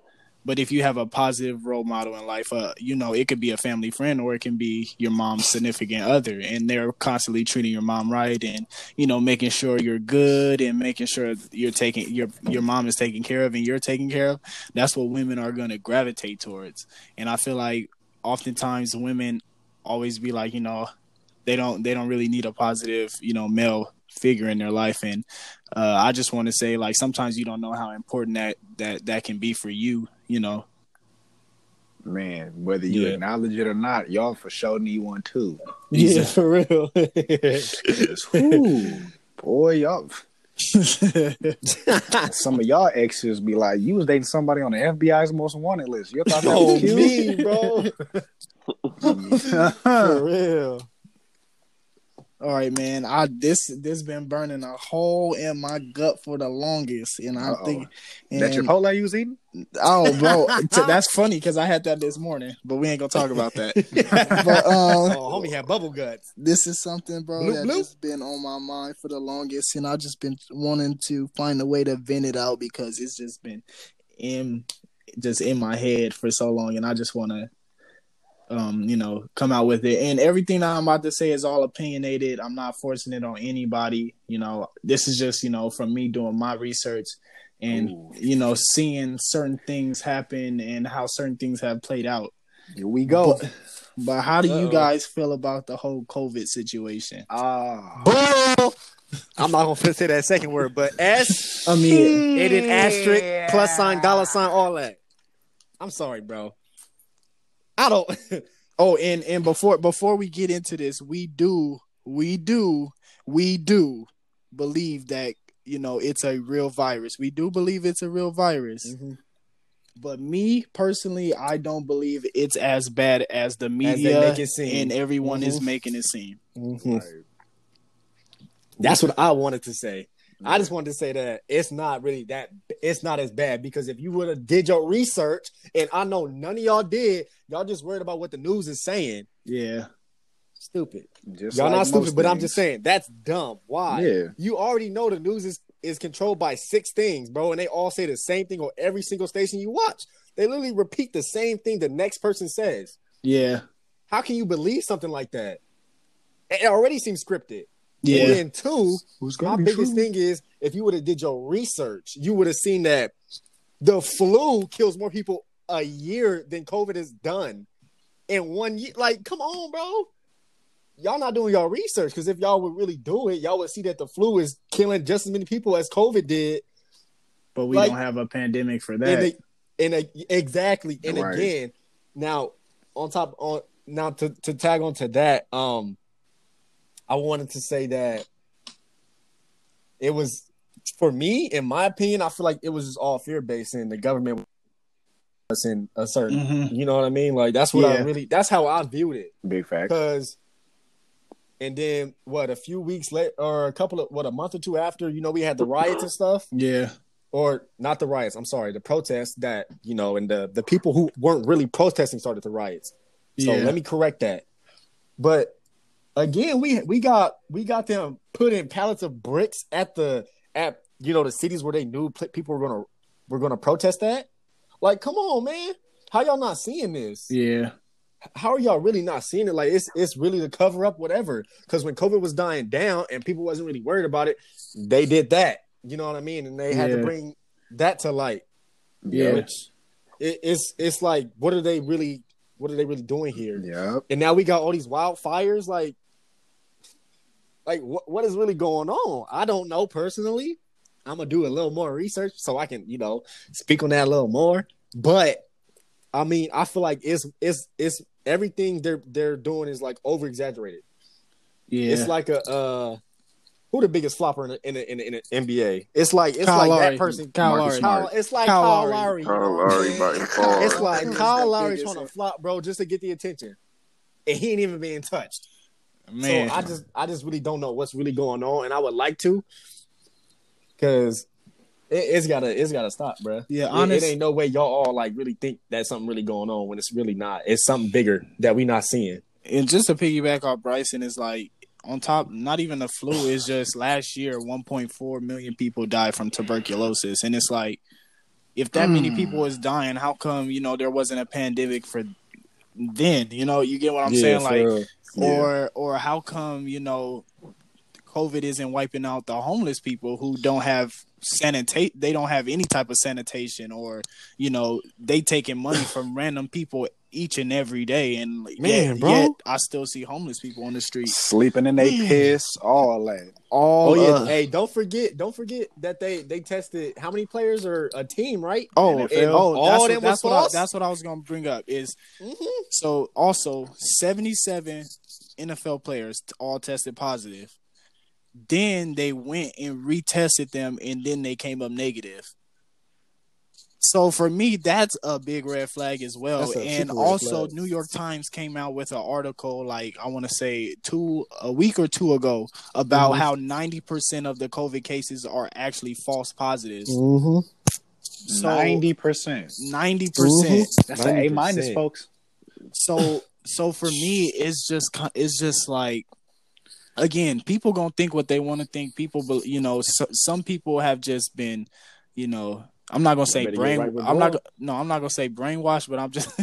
But if you have a positive role model in life, it could be a family friend, or it can be your mom's significant other, and they're constantly treating your mom right, and making sure you're good, and making sure you're taking your mom is taken care of, and you're taken care of. That's what women are going to gravitate towards. And I feel like oftentimes women always be like, they don't really need a positive, male figure in their life. And I just want to say, like, sometimes you don't know how important that can be for you, Man, whether you acknowledge it or not, y'all for sure need one too. Yeah, for real. Ooh, boy, y'all. Some of y'all exes be like, you was dating somebody on the FBI's most wanted list. You thought that was cute? Me, bro. For real. All right, man. This been burning a hole in my gut for the longest, and I think that your Chipotle you was eating. Oh, bro, that's funny because I had that this morning, but we ain't gonna talk about that. But homie had bubble guts. This is something, bro, that's been on my mind for the longest, and I've just been wanting to find a way to vent it out because it's just been in my head for so long, and I just want to. Come out with it. And everything that I'm about to say is all opinionated. I'm not forcing it on anybody. This is just, from me doing my research and, seeing certain things happen and how certain things have played out. Here we go. But how do you guys feel about the whole COVID situation? Bull! I'm not going to say that second word, but S, I mean, it an asterisk, plus sign, dollar sign, all that. I'm sorry, bro. I don't. And before we get into this, we do believe that it's a real virus. We do believe it's a real virus. Mm-hmm. But me personally, I don't believe it's as bad as the media and everyone is making it seem. Mm-hmm. Right. That's what I wanted to say. I just wanted to say that it's not really that it's not as bad, because if you would have did your research, and I know none of y'all did, y'all just worried about what the news is saying. Yeah. Stupid. Just y'all like not stupid, but I'm just saying that's dumb. Why? Yeah. You already know the news is controlled by 6 things, bro, and they all say the same thing on every single station you watch. They literally repeat the same thing the next person says. Yeah. How can you believe something like that? It already seems scripted. Yeah. And then 2, my biggest thing is, if you would have did your research, you would have seen that the flu kills more people a year than COVID has done in 1 year. Like, come on, bro. Y'all not doing y'all research, because if y'all would really do it, y'all would see that the flu is killing just as many people as COVID did. But we don't have a pandemic for that. Exactly. And right. Again, now to tag on to that, I wanted to say that it was, for me, in my opinion, I feel like it was just all fear-based, and the government was in a certain, you know what I mean? Like, that's what that's how I viewed it. Big fact. Because, and then, a few weeks later, or a month or two after, we had the riots and stuff. Yeah. Or, not the riots, I'm sorry, the protests that, and the people who weren't really protesting started the riots. So, let me correct that. But, again, we got them putting pallets of bricks at the cities where they knew people were gonna protest at. Like, come on, man, how y'all not seeing this? Yeah, how are y'all really not seeing it? Like, it's really the cover up, whatever. Because when COVID was dying down and people wasn't really worried about it, they did that. You know what I mean? And they had to bring that to light. Yeah, it's like, what are they really doing here? Yeah. And now we got all these wildfires. Like what is really going on? I don't know personally. I'm going to do a little more research so I can, speak on that a little more. But I mean, I feel like it's everything they're doing is like over exaggerated. Yeah. It's like who the biggest flopper in the NBA? It's Kyle like Lowry. That person. Kyle Lowry. It's like Kyle Lowry. Kyle Lowry by far. It's like Kyle Lowry trying to flop, bro, just to get the attention, and he ain't even being touched. Man, so I just really don't know what's really going on, and I would like to, because it's gotta stop, bro. Yeah, honestly, it ain't no way y'all all like really think that something really going on when it's really not. It's something bigger that we not seeing. And just to piggyback off Bryson, is like, on top, not even the flu, is just last year 1.4 million people died from tuberculosis. And it's like, if that many people is dying, how come, you know, there wasn't a pandemic for then? You know, you get what I'm saying? Like, or how come, you know, COVID isn't wiping out the homeless people who don't have they don't have any type of sanitation, or, you know, they taking money from random people each and every day, and yet I still see homeless people on the street sleeping in their piss, all that. Hey, don't forget that they tested how many players are a team, right? That's what I was gonna bring up is so also 77 NFL players all tested positive. Then they went and retested them, and then they came up negative. So for me, that's a big red flag as well. And also, New York Times came out with an article, like I want to say a week or two ago, about how 90% of the COVID cases are actually false positives. 90%. 90%. That's an A-, folks. So for me, it's just like, again, people gonna think what they want to think. People, you know, some people have just been, you know. I'm not gonna say I'm not gonna say brainwashed, but I'm just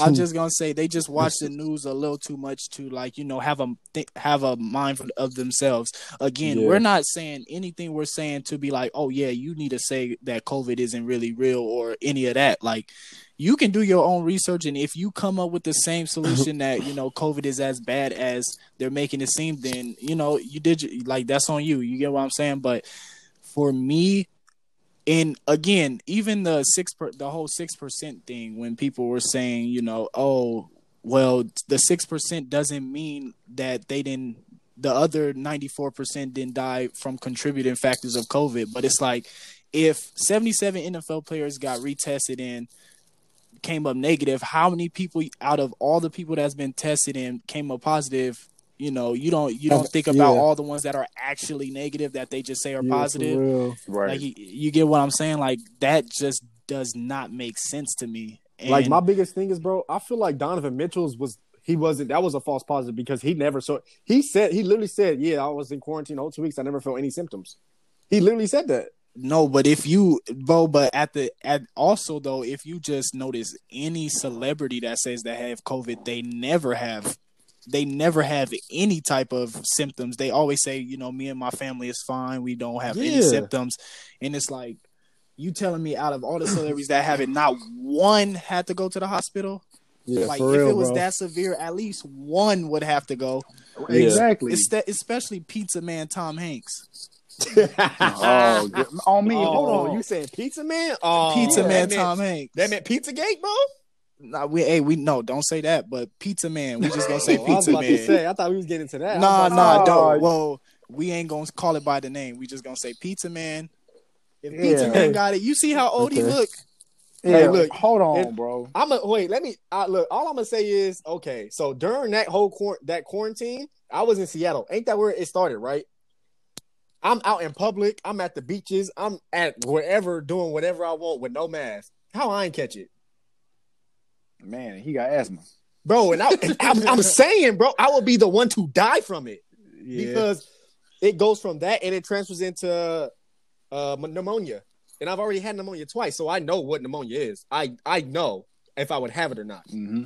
I'm just gonna say they just watch the news a little too much to, like, you know, have a mind of themselves. Again, we're not saying anything we're saying to be like, oh yeah, you need to say that COVID isn't really real or any of that. Like, you can do your own research, and if you come up with the same solution that, you know, COVID is as bad as they're making it seem, then, you know, you did, like, that's on you. You get what I'm saying? But for me. And again, even the whole 6% thing, when people were saying, you know, oh, well, the 6% doesn't mean that they didn't, the other 94% didn't die from contributing factors of COVID. But it's like, if 77 NFL players got retested and came up negative, how many people out of all the people that's been tested and came up positive? You know, you don't think about all the ones that are actually negative that they just say are positive. Right. Like, you get what I'm saying? Like, that just does not make sense to me. And like, my biggest thing is, bro, I feel like Donovan Mitchell's that was a false positive, because he literally said, yeah, I was in quarantine the whole 2 weeks. I never felt any symptoms. He literally said that. No, but if you just notice any celebrity that says they have COVID, they never have any type of symptoms. They always say, you know, me and my family is fine. We don't have any symptoms. And it's like, you telling me out of all the celebrities that have it, not one had to go to the hospital? Yeah, like, if it was that severe, at least one would have to go. Yeah. Exactly. Especially Pizza Man Tom Hanks. Hold on. You saying Pizza Man? Tom Hanks. That meant Pizzagate, bro? Nah, don't say that, but Pizza Man, we just gonna say Pizza Man. I was about to say, I thought we was getting into that. Don't. Well, we ain't gonna call it by the name. We just gonna say Pizza Man. If Pizza Man got it, you see how old he look. Yeah, hey, look, hold on, bro. All I'm gonna say is, okay. So during that whole quarantine, I was in Seattle. Ain't that where it started, right? I'm out in public. I'm at the beaches. I'm at wherever, doing whatever I want with no mask. How I ain't catch it? Man, he got asthma, bro. And I'm saying, bro, I would be the one to die from it because it goes from that and it transfers into pneumonia. And I've already had pneumonia twice, so I know what pneumonia is. I know if I would have it or not. Mm-hmm.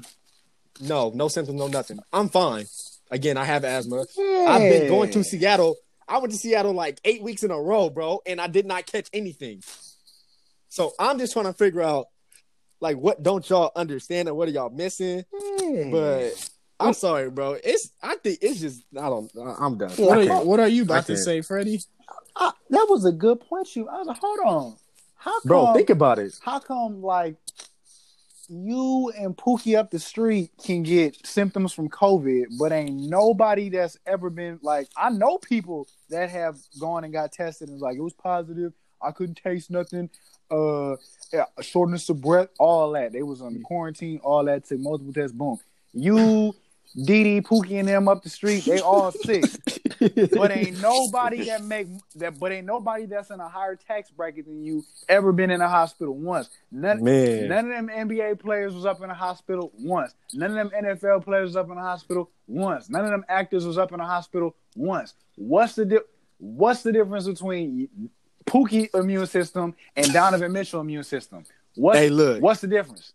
No symptoms, no nothing. I'm fine. Again, I have asthma. Hey. I've been going to Seattle. I went to Seattle like 8 weeks in a row, bro, and I did not catch anything. So I'm just trying to figure out, like, what don't y'all understand and what are y'all missing? But I'm sorry, bro. I'm done. What are you about to say, Freddie? That was a good point. Hold on. How come, bro, think about it. How come, like, you and Pookie up the street can get symptoms from COVID, but ain't nobody that's ever been, like, I know people that have gone and got tested and, like, it was positive. I couldn't taste nothing. Shortness of breath, all that. They was on the quarantine, all that. Took multiple tests, boom. You, Dee Dee, Pookie, and them up the street, they all sick. But ain't nobody that's in a higher tax bracket than you ever been in a hospital once. None of them NBA players was up in a hospital once. None of them NFL players was up in a hospital once. None of them actors was up in a hospital once. What's the difference between Pookie immune system and Donovan Mitchell immune system? What's the difference?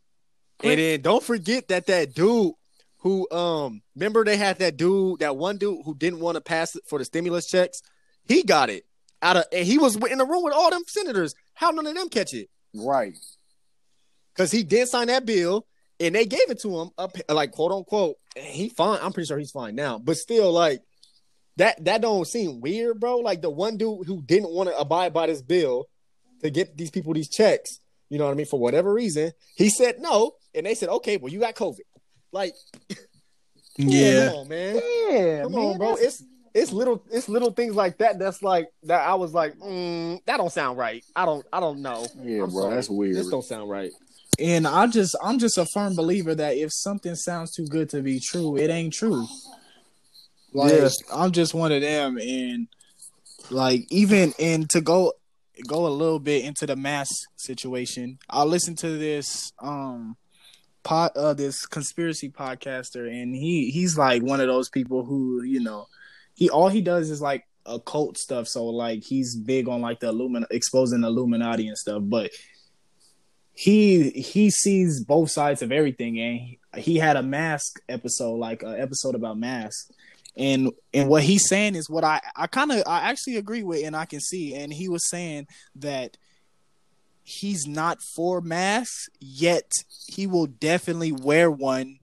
And then don't forget that dude who remember they had that one dude who didn't want to pass it for the stimulus checks. He got it and he was in the room with all them senators. How none of them catch it? Right. Because he did sign that bill and they gave it to him like quote unquote. And he fine. I'm pretty sure he's fine now. But still, like that don't seem weird, bro. Like the one dude who didn't want to abide by this bill to get these people these checks. You know what I mean? For whatever reason, he said no, and they said, "Okay, well, you got COVID." Like, yeah, come on, man, on, bro. It's little things like that. That's like that. I was like, that don't sound right. I don't know. Yeah, I'm bro, sorry. That's weird. This don't sound right. And I'm just a firm believer that if something sounds too good to be true, it ain't true. Like, yeah. I'm just one of them, and like to go a little bit into the mask situation. I listened to this this conspiracy podcaster, and he's like one of those people who, you know, all he does is like occult stuff. So like he's big on like the exposing Illuminati and stuff, but he sees both sides of everything. And he had a mask episode, like an episode about masks. And what he's saying is what I actually agree with, and I can see. And he was saying that he's not for masks, yet he will definitely wear one,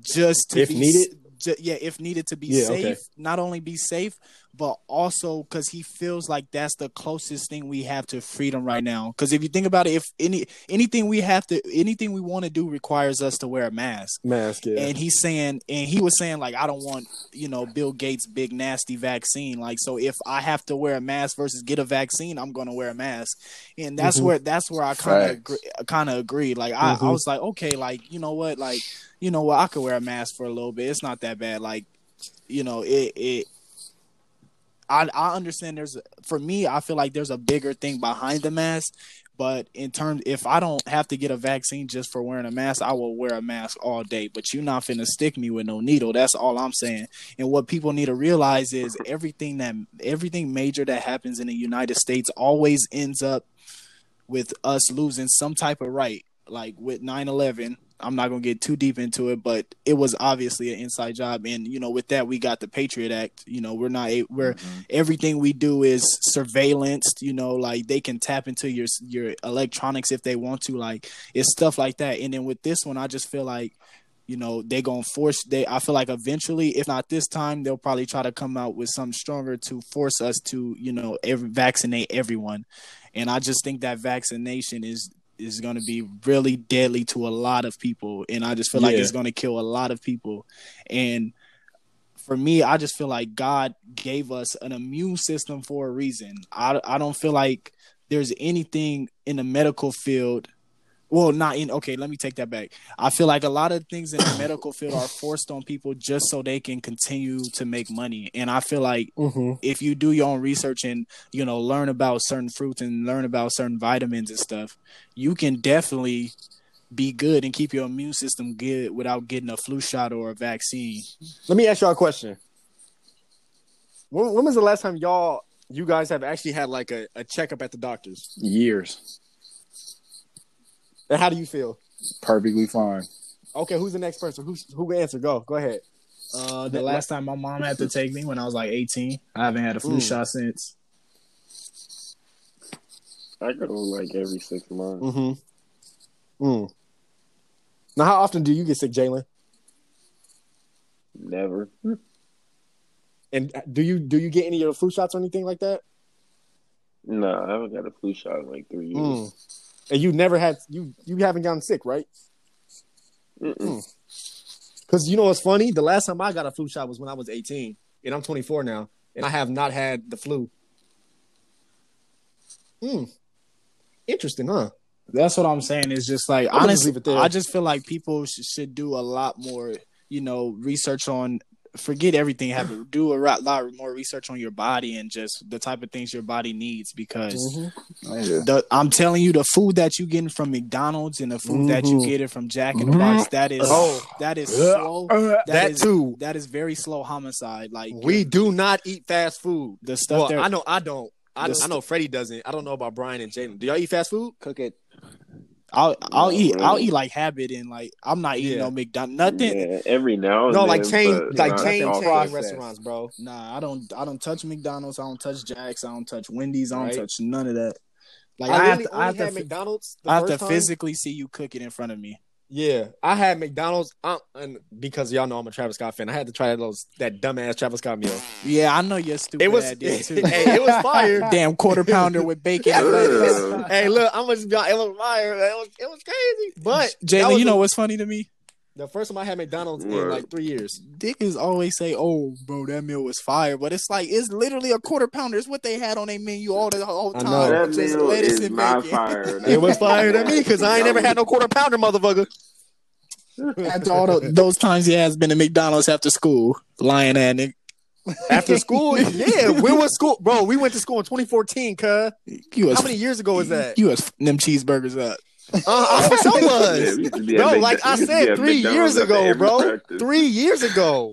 just to if be needed. If needed to be safe, okay. Not only be safe, but also because he feels like that's the closest thing we have to freedom right now. Because if you think about it, if anything we want to do requires us to wear a mask. Yeah. And he was saying like, I don't want, you know, Bill Gates' big nasty vaccine. Like, so if I have to wear a mask versus get a vaccine, I'm gonna wear a mask. And that's where I kind of agreed. Like I was like, okay, like you know what, I could wear a mask for a little bit. It's not that bad. Like, you know, I understand I feel like there's a bigger thing behind the mask, but in terms, if I don't have to get a vaccine just for wearing a mask, I will wear a mask all day, but you're not finna stick me with no needle. That's all I'm saying. And what people need to realize is everything major that happens in the United States always ends up with us losing some type of right. Like with 9/11, I'm not going to get too deep into it, but it was obviously an inside job. And, you know, with that, we got the Patriot Act. You know, everything we do is surveillanced, you know, like they can tap into your electronics if they want to, like it's stuff like that. And then with this one, I just feel like, you know, I feel like eventually, if not this time, they'll probably try to come out with something stronger to force us to, you know, vaccinate everyone. And I just think that vaccination is going to be really deadly to a lot of people. And I just feel like it's going to kill a lot of people. And for me, I just feel like God gave us an immune system for a reason. I don't feel like there's anything in the medical field. Well, let me take that back. I feel like a lot of things in the medical field are forced on people just so they can continue to make money. And I feel like if you do your own research and, you know, learn about certain fruits and learn about certain vitamins and stuff, you can definitely be good and keep your immune system good without getting a flu shot or a vaccine. Let me ask y'all a question. When was the last time you guys have actually had like a checkup at the doctor's? Years. And how do you feel? Perfectly fine. Okay, who's the next person? Who answered? Go ahead. The last time my mom had to take me when I was like 18. I haven't had a flu shot since. I go like every 6 months. Now, how often do you get sick, Jalen? Never. And do you get any of your flu shots or anything like that? No, I haven't got a flu shot in like 3 years. And you haven't gotten sick, right? Because you know what's funny? The last time I got a flu shot was when I was 18, and I'm 24 now, and I have not had the flu. Interesting, huh? That's what I'm saying. It's just like, honestly, I just feel like people should do a lot more, you know, research on forget everything happened. Do a lot more research on your body and just the type of things your body needs, because I'm telling you, the food that you getting from McDonald's and the food that you get it from Jack in the Box, that is slow. That is very slow homicide. Like, we do not eat fast food. The stuff I know I don't. I know Freddie doesn't. I don't know about Brian and Jalen. Do y'all eat fast food? Cook it. I'll eat like Habit, and like I'm not eating no McDonald's, nothing. Yeah, every now and then. No, like chain restaurants, bro. Nah, I don't touch McDonald's. I don't touch Jack's. I don't touch Wendy's. I don't touch none of that. Like I have to physically see you cook it in front of me. Yeah, I had McDonald's, and because y'all know I'm a Travis Scott fan, I had to try that dumbass Travis Scott meal. Yeah, I know you're stupid. It was idea too. Hey, it was fire. Damn quarter pounder with bacon. Hey, look, I'm just got it was fire. It was crazy. But Jalen, you know what's funny to me? The first time I had McDonald's in like 3 years. Dickens always say, "Oh, bro, that meal was fire," but it's like it's literally a quarter pounder. It's what they had on their menu all the whole time. I know. That just meal is my fire. It was fire to me because I ain't never had no quarter pounder, motherfucker. After all those times he has been to McDonald's after school, lying at it. After school, yeah, when was school, bro? We went to school in 2014, cuz. How many years ago was that? You was them cheeseburgers up. I was. Yeah, bro, like I said, 3 years ago, bro. 3 years ago.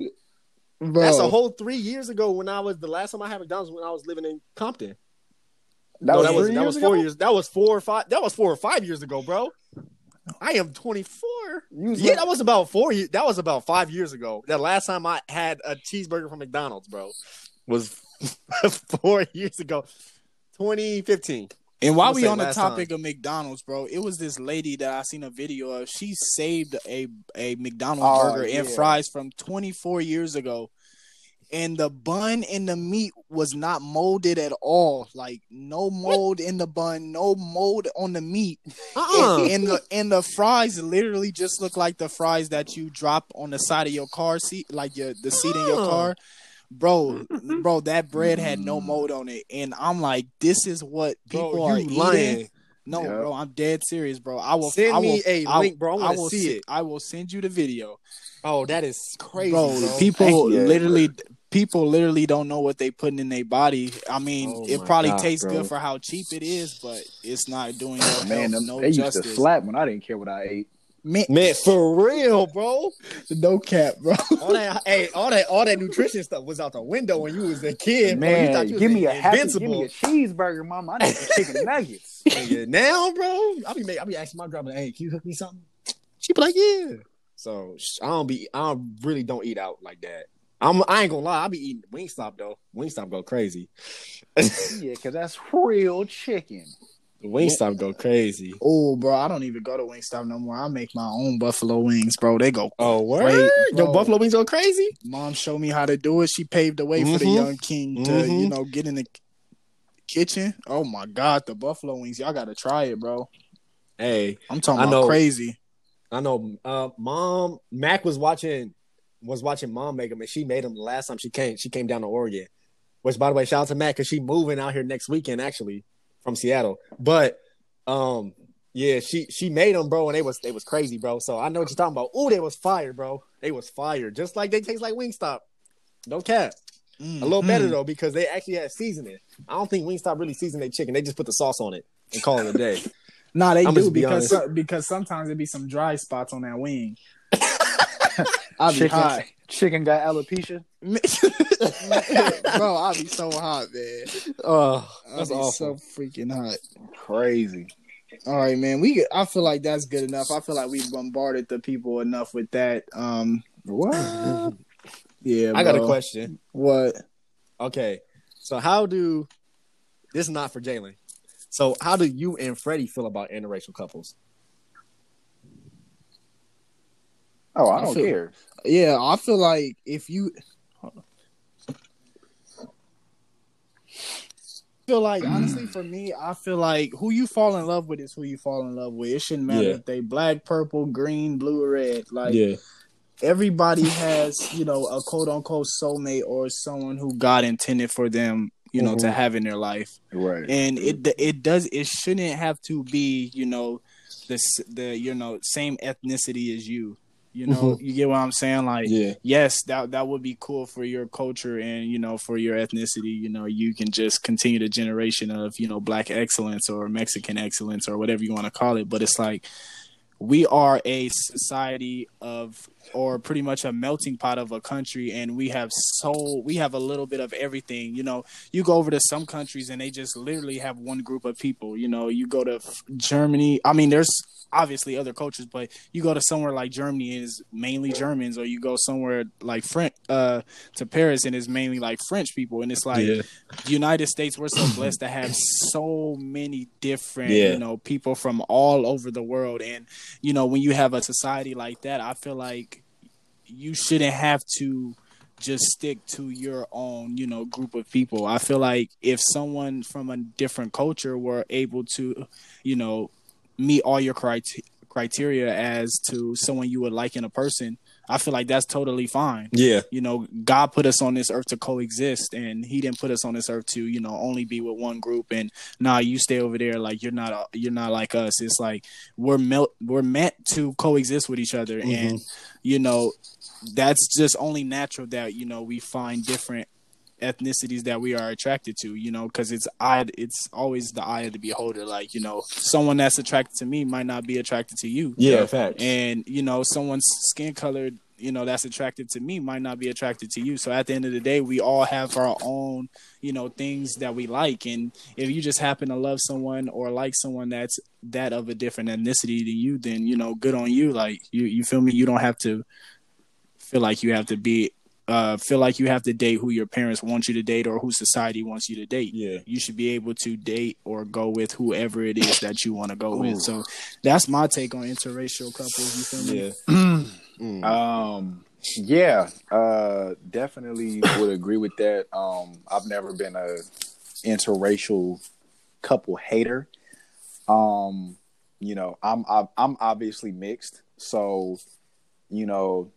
Bro. That's a whole 3 years ago when I was the last time I had McDonald's when I was living in Compton. That was 4 or 5 years ago, bro. I am 24. That was about 4 years. That was about 5 years ago. That last time I had a cheeseburger from McDonald's, bro, was 4 years ago, 2015. And while we on the topic of McDonald's, bro, it was this lady that I seen a video of. She saved a McDonald's burger and fries from 24 years ago. And the bun and the meat was not molded at all. Like, no mold in the bun, no mold on the meat. And the fries literally just look like the fries that you drop on the side of your car seat, like the seat in your car. Bro, that bread had no mold on it, and I'm like, this is what people are eating. Lying. No, bro, I'm dead serious, bro. Send me a link, bro. I will see it. I will send you the video. Oh, that is crazy, bro. People literally don't know what they putting in their body. I mean, it probably tastes good for how cheap it is, but it's not doing no justice. Used to slap when I didn't care what I ate. Man, for real, bro. No cap, bro. All that nutrition stuff was out the window when you was a kid. Man, bro. You give me a cheeseburger, mama. I need some chicken nuggets. Now, bro, I be asking my grandma, "Hey, can you hook me something?" She be like, "Yeah." So I really don't eat out like that. I ain't gonna lie, I be eating Wingstop though. Wingstop go crazy. Yeah, cause that's real chicken. Wingstop go crazy. Oh, bro, I don't even go to Wingstop no more. I make my own buffalo wings, bro. They go. Oh, word! Your buffalo wings go crazy. Mom showed me how to do it. She paved the way for the young king to, get in the kitchen. Oh my God, the buffalo wings! Y'all gotta try it, bro. Hey, I'm talking about crazy. I know. Mac was watching Mom make them, and she made them the last time she came. She came down to Oregon, which, by the way, shout out to Mac because she moving out here next weekend, actually. From Seattle, but she made them, bro, and they was crazy, bro. So I know what you're talking about. Ooh, they was fire, bro. They was fire, just like they taste like Wingstop. No cap, a little better though because they actually had seasoning. I don't think Wingstop really seasoned their chicken. They just put the sauce on it and call it a day. Nah, they do because sometimes there be some dry spots on that wing. I'll be hot. Chicken got alopecia. Bro, I'll be so hot, man. Oh, that's awful. So freaking hot. Crazy. All right, man. I feel like that's good enough. I feel like we bombarded the people enough with that. What? Yeah, bro. I got a question. What? Okay. So this is not for Jalen. So how do you and Freddie feel about interracial couples? Oh, I don't care. Yeah, I feel like honestly, for me, I feel like who you fall in love with is who you fall in love with. It shouldn't matter if they black, purple, green, blue, or red. Like, everybody has, a quote-unquote soulmate or someone who God intended for them, to have in their life. Right. And it shouldn't have to be, the same ethnicity as you. You know, you get what I'm saying? Like, yeah. Yes, that would be cool for your culture and, you know, for your ethnicity. You know, you can just continue the generation of, you know, Black excellence or Mexican excellence or whatever you want to call it. But it's like, we are a society of, or pretty much a melting pot of a country, and we have a little bit of everything. You know, you go over to some countries and they just literally have one group of people. You know, you go to Germany. I mean, there's obviously other cultures, but you go to somewhere like Germany and it's mainly Germans, or you go somewhere like French, to Paris, and it's mainly like French people. And it's like, the United States, we're so blessed to have so many different, you know, people from all over the world. And, you know, when you have a society like that, I feel like you shouldn't have to just stick to your own, you know, group of people. I feel like if someone from a different culture were able to, you know, meet all your criteria as to someone you would like in a person, I feel like that's totally fine. Yeah. You know, God put us on this earth to coexist, and he didn't put us on this earth to, you know, only be with one group and you stay over there. Like, you're not like us. It's like, we're meant to coexist with each other. And, you know, that's just only natural that, you know, we find different ethnicities that we are attracted to, you know, because it's always the eye of the beholder. Like, you know, someone that's attracted to me might not be attracted to you. Yeah, facts. And, you know, someone's skin color, you know, that's attracted to me might not be attracted to you. So at the end of the day, we all have our own, you know, things that we like. And if you just happen to love someone or like someone that's that of a different ethnicity than you, then, you know, good on you. Like, you feel me? You don't have to feel like you have to be feel like you have to date who your parents want you to date or who society wants you to date. Yeah. You should be able to date or go with whoever it is that you want to go with. So that's my take on interracial couples. You feel me? Yeah. Definitely would agree with that. I've never been a interracial couple hater. You know, I'm obviously mixed, so, you know,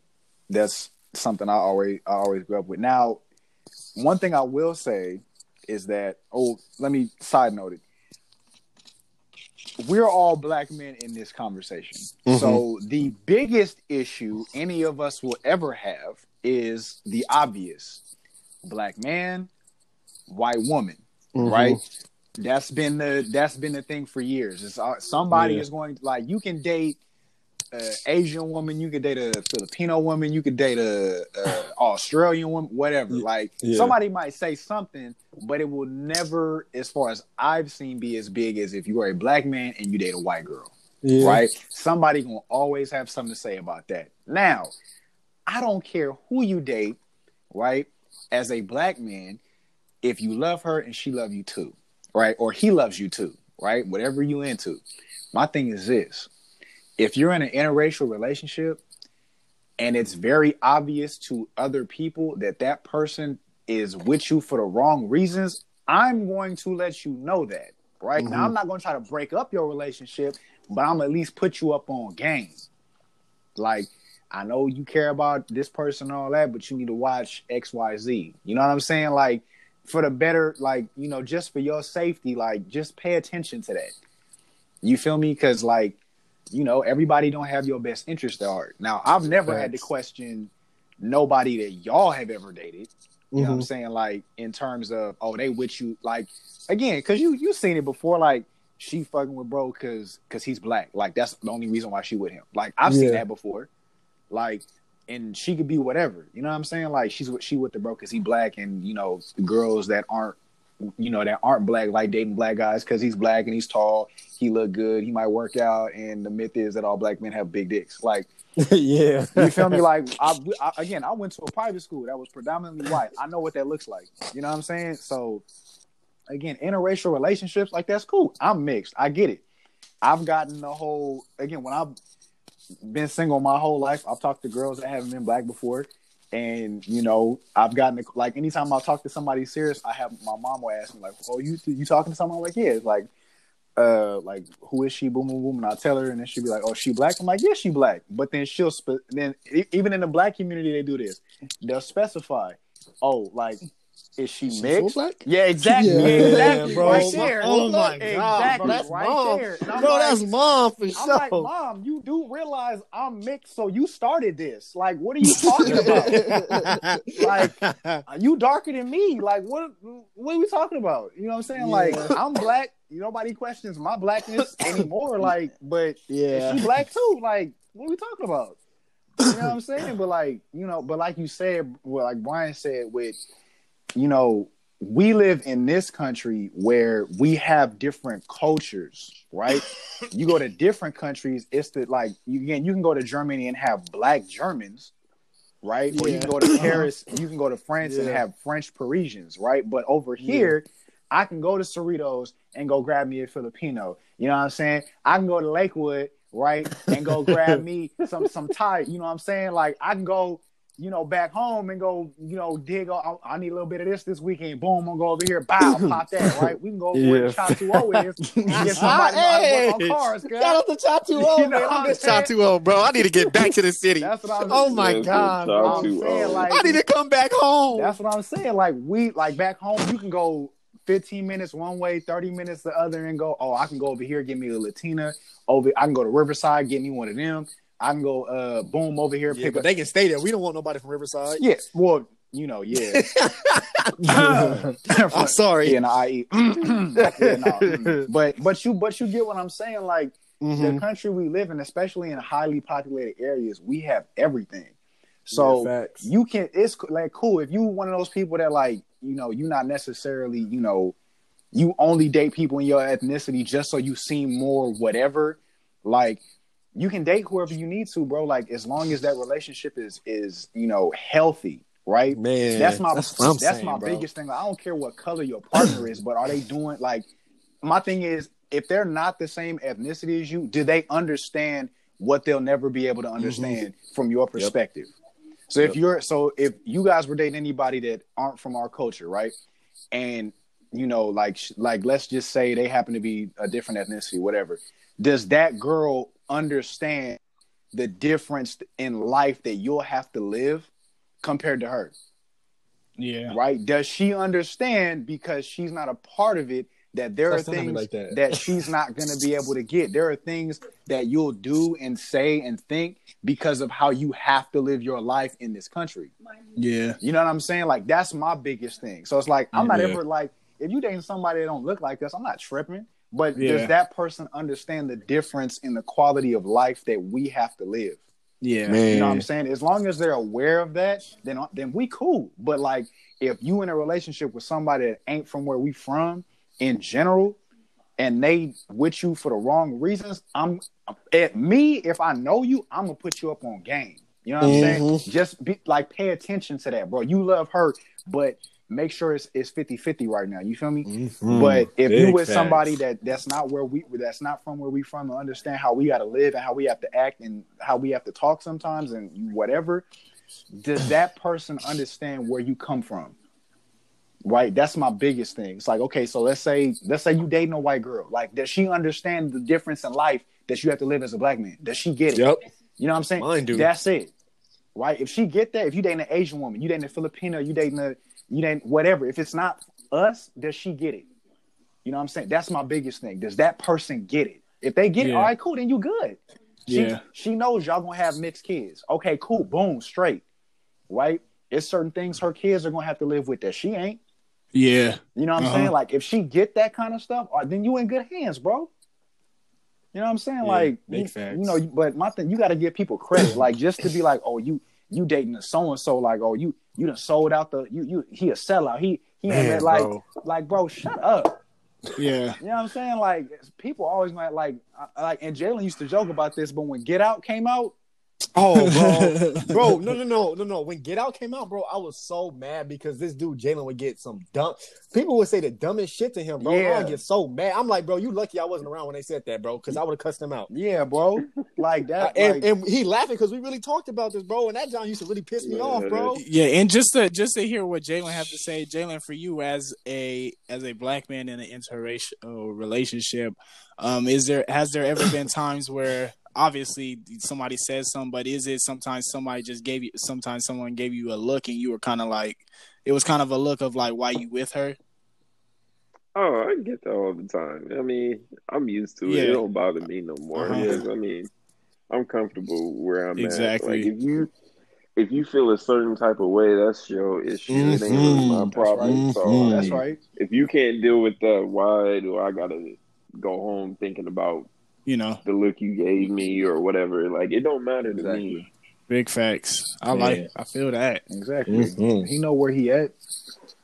that's something I always grew up with. Now, one thing I will say is that, let me side note it. We're all Black men in this conversation. So the biggest issue any of us will ever have is the obvious: Black man, white woman, right? That's been the thing for years. It's somebody is going to, like, you can date Asian woman, you could date a Filipino woman, you could date a Australian woman, whatever. Like, somebody might say something, but it will never, as far as I've seen, be as big as if you are a Black man and you date a white girl, right? Somebody gonna always have something to say about that. Now, I don't care who you date, right? As a Black man, if you love her and she loves you too, right? Or he loves you too, right? Whatever you into. My thing is this: if you're in an interracial relationship and it's very obvious to other people that that person is with you for the wrong reasons, I'm going to let you know that, right? Now, I'm not going to try to break up your relationship, but I'm at least put you up on game. Like, I know you care about this person and all that, but you need to watch X, Y, Z. You know what I'm saying? Like, for the better, like, you know, just for your safety, like, just pay attention to that. You feel me? Because, like, you know, everybody don't have your best interest at heart. Now, I've never had to question nobody that y'all have ever dated. You know what I'm saying? Like, in terms of, they with you. Like, again, because you seen it before. Like, she fucking with bro because he's Black. Like, that's the only reason why she with him. Like, I've seen that before. Like, and she could be whatever. You know what I'm saying? Like, she with the bro because he Black, and, you know, the girls that aren't, you know, that aren't Black, like, dating Black guys because he's Black and he's tall, he look good, he might work out, and the myth is that all Black men have big dicks. Like, you feel me? Like, I went to a private school that was predominantly white. I know what that looks like. You know what I'm saying? So, again, interracial relationships, like, that's cool. I'm mixed. I get it. I've gotten the whole, again, when I've been single my whole life, I've talked to girls that haven't been Black before. And, you know, I've gotten, like, anytime I talk to somebody serious, I have, my mom will ask me, like, you talking to someone? I'm like, yeah. It's like, who is she? Boom, boom, boom. And I'll tell her, and then she'll be like, she Black? I'm like, yeah, she Black. But then then even in the Black community, they do this. They'll specify, like, Is she mixed? Black? Yeah, exactly. Yeah, exactly. Bro. Right there. Oh, my God. Exactly. Bro, that's right mom. There. Bro, like, that's mom for sure. I'm like, Mom, you do realize I'm mixed, so you started this. Like, what are you talking about? Like, you darker than me. Like, what are we talking about? You know what I'm saying? Yeah. Like, I'm black. Nobody questions my blackness anymore. Like, but yeah, she black too. Like, what are we talking about? You know what I'm saying? But like, but like you said, well, like Brian said, with we live in this country where we have different cultures, right? You go to different countries, it's the you can go to Germany and have black Germans, right? Yeah. Or you can go to Paris, you can go to France and have French Parisians, right? But over here, I can go to Cerritos and go grab me a Filipino. You know what I'm saying? I can go to Lakewood, right, and go grab me some Thai. You know what I'm saying? Like, I can go back home and go, dig. I need a little bit of this weekend. Boom, I'm going to go over here. Bow, pop that, right? We can go over where Chatu O is and get somebody to work on cars, girl. Shout out to Chatu O, man. I miss Chatu O, bro. I need to get back to the city. That's what I'm saying. Oh, my God. I'm saying, like, I need to come back home. That's what I'm saying. Like, back home, you can go 15 minutes one way, 30 minutes the other, and go, I can go over here, get me a Latina. I can go to Riverside, get me one of them. I can go, boom, over here. Yeah, but they can stay there. We don't want nobody from Riverside. Yeah, well, I'm sorry. Yeah, no, I eat. But you get what I'm saying. Like, the country we live in, especially in highly populated areas, we have everything. So you can. It's like cool if you one of those people that you're not necessarily you only date people in your ethnicity just so you seem more whatever. Like, you can date whoever you need to, bro. Like, as long as that relationship is healthy, right? Man, that's my biggest thing. Like, I don't care what color your partner is, but are they doing my thing is, if they're not the same ethnicity as you, do they understand what they'll never be able to understand from your perspective? Yep. So if you guys were dating anybody that aren't from our culture, right? And let's just say they happen to be a different ethnicity, whatever. Does that girl understand the difference in life that you'll have to live compared to her? Yeah. Right? Does she understand, because she's not a part of it, that there are things that she's not going to be able to get? There are things that you'll do and say and think because of how you have to live your life in this country. Yeah. You know what I'm saying? Like, that's my biggest thing. So it's like, I'm not ever if you dating somebody that don't look like us, I'm not tripping. But does that person understand the difference in the quality of life that we have to live? Yeah. Man. You know what I'm saying? As long as they're aware of that, then we cool. But if you in a relationship with somebody that ain't from where we from in general, and they with you for the wrong reasons, if I know you, I'm going to put you up on game. You know what I'm saying? Just pay attention to that, bro. You love her, but make sure it's 50-50 right now. You feel me? But if you with somebody that's not from where we from, and understand how we got to live and how we have to act and how we have to talk sometimes and whatever, does that person understand where you come from? Right? That's my biggest thing. It's like, okay, so let's say you dating a white girl. Like, does she understand the difference in life that you have to live as a black man? Does she get it? Yep. You know what I'm saying? Mine do. That's it. Right? If she get that, if you dating an Asian woman, you dating a Filipino, you dating a whatever. If it's not us, does she get it? You know what I'm saying? That's my biggest thing. Does that person get it? If they get it, all right, cool, then you good. She knows y'all gonna have mixed kids. Okay, cool, boom, straight. Right? There's certain things her kids are gonna have to live with that she ain't. Yeah. You know what I'm saying? Like, if she get that kind of stuff, then you in good hands, bro. You know what I'm saying? Yeah, like, but my thing, you gotta give people credit. Like, just to be like, you dating a so-and-so, you done sold out he a sellout. He ain't bro, shut up. Yeah. You know what I'm saying? Like, people always and Jalen used to joke about this, but when Get Out came out, bro, no. When Get Out came out, bro, I was so mad because this dude Jalen would get some dumb. People would say the dumbest shit to him, bro. Yeah. I would get so mad. I'm like, bro, you lucky I wasn't around when they said that, bro, because I would have cussed him out. Yeah, bro, like that. And he laughing because we really talked about this, bro. And that John used to really piss me off, bro. Yeah, and just to hear what Jalen have to say, Jalen, for you as a black man in an interracial relationship, has there ever been times where, obviously, somebody says something, but is it sometimes someone gave you a look and you were kind of like, it was kind of a look of like, why you with her? Oh, I get that all the time. I mean, I'm used to it. Yeah. It don't bother me no more. Because, I mean, I'm comfortable where I'm at. Exactly. Like, if you feel a certain type of way, that's your issue. It ain't really my problem. That's right. So that's right. If you can't deal with that, why do I gotta go home thinking about, you know, the look you gave me or whatever? Like, it don't matter to me. Big facts. I feel that. Exactly. Mm-hmm. He know where he at.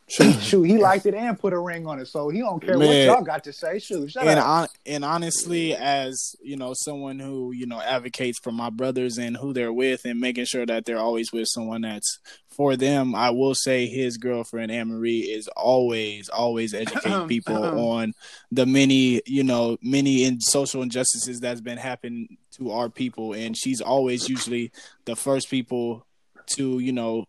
Shoot, he liked it and put a ring on it, so he don't care what y'all got to say. Shoot, shut up. And honestly, as you know, someone who advocates for my brothers and who they're with, and making sure that they're always with someone that's for them, I will say his girlfriend Anne Marie is always educating people on the many social injustices that's been happening to our people, and she's always usually the first people to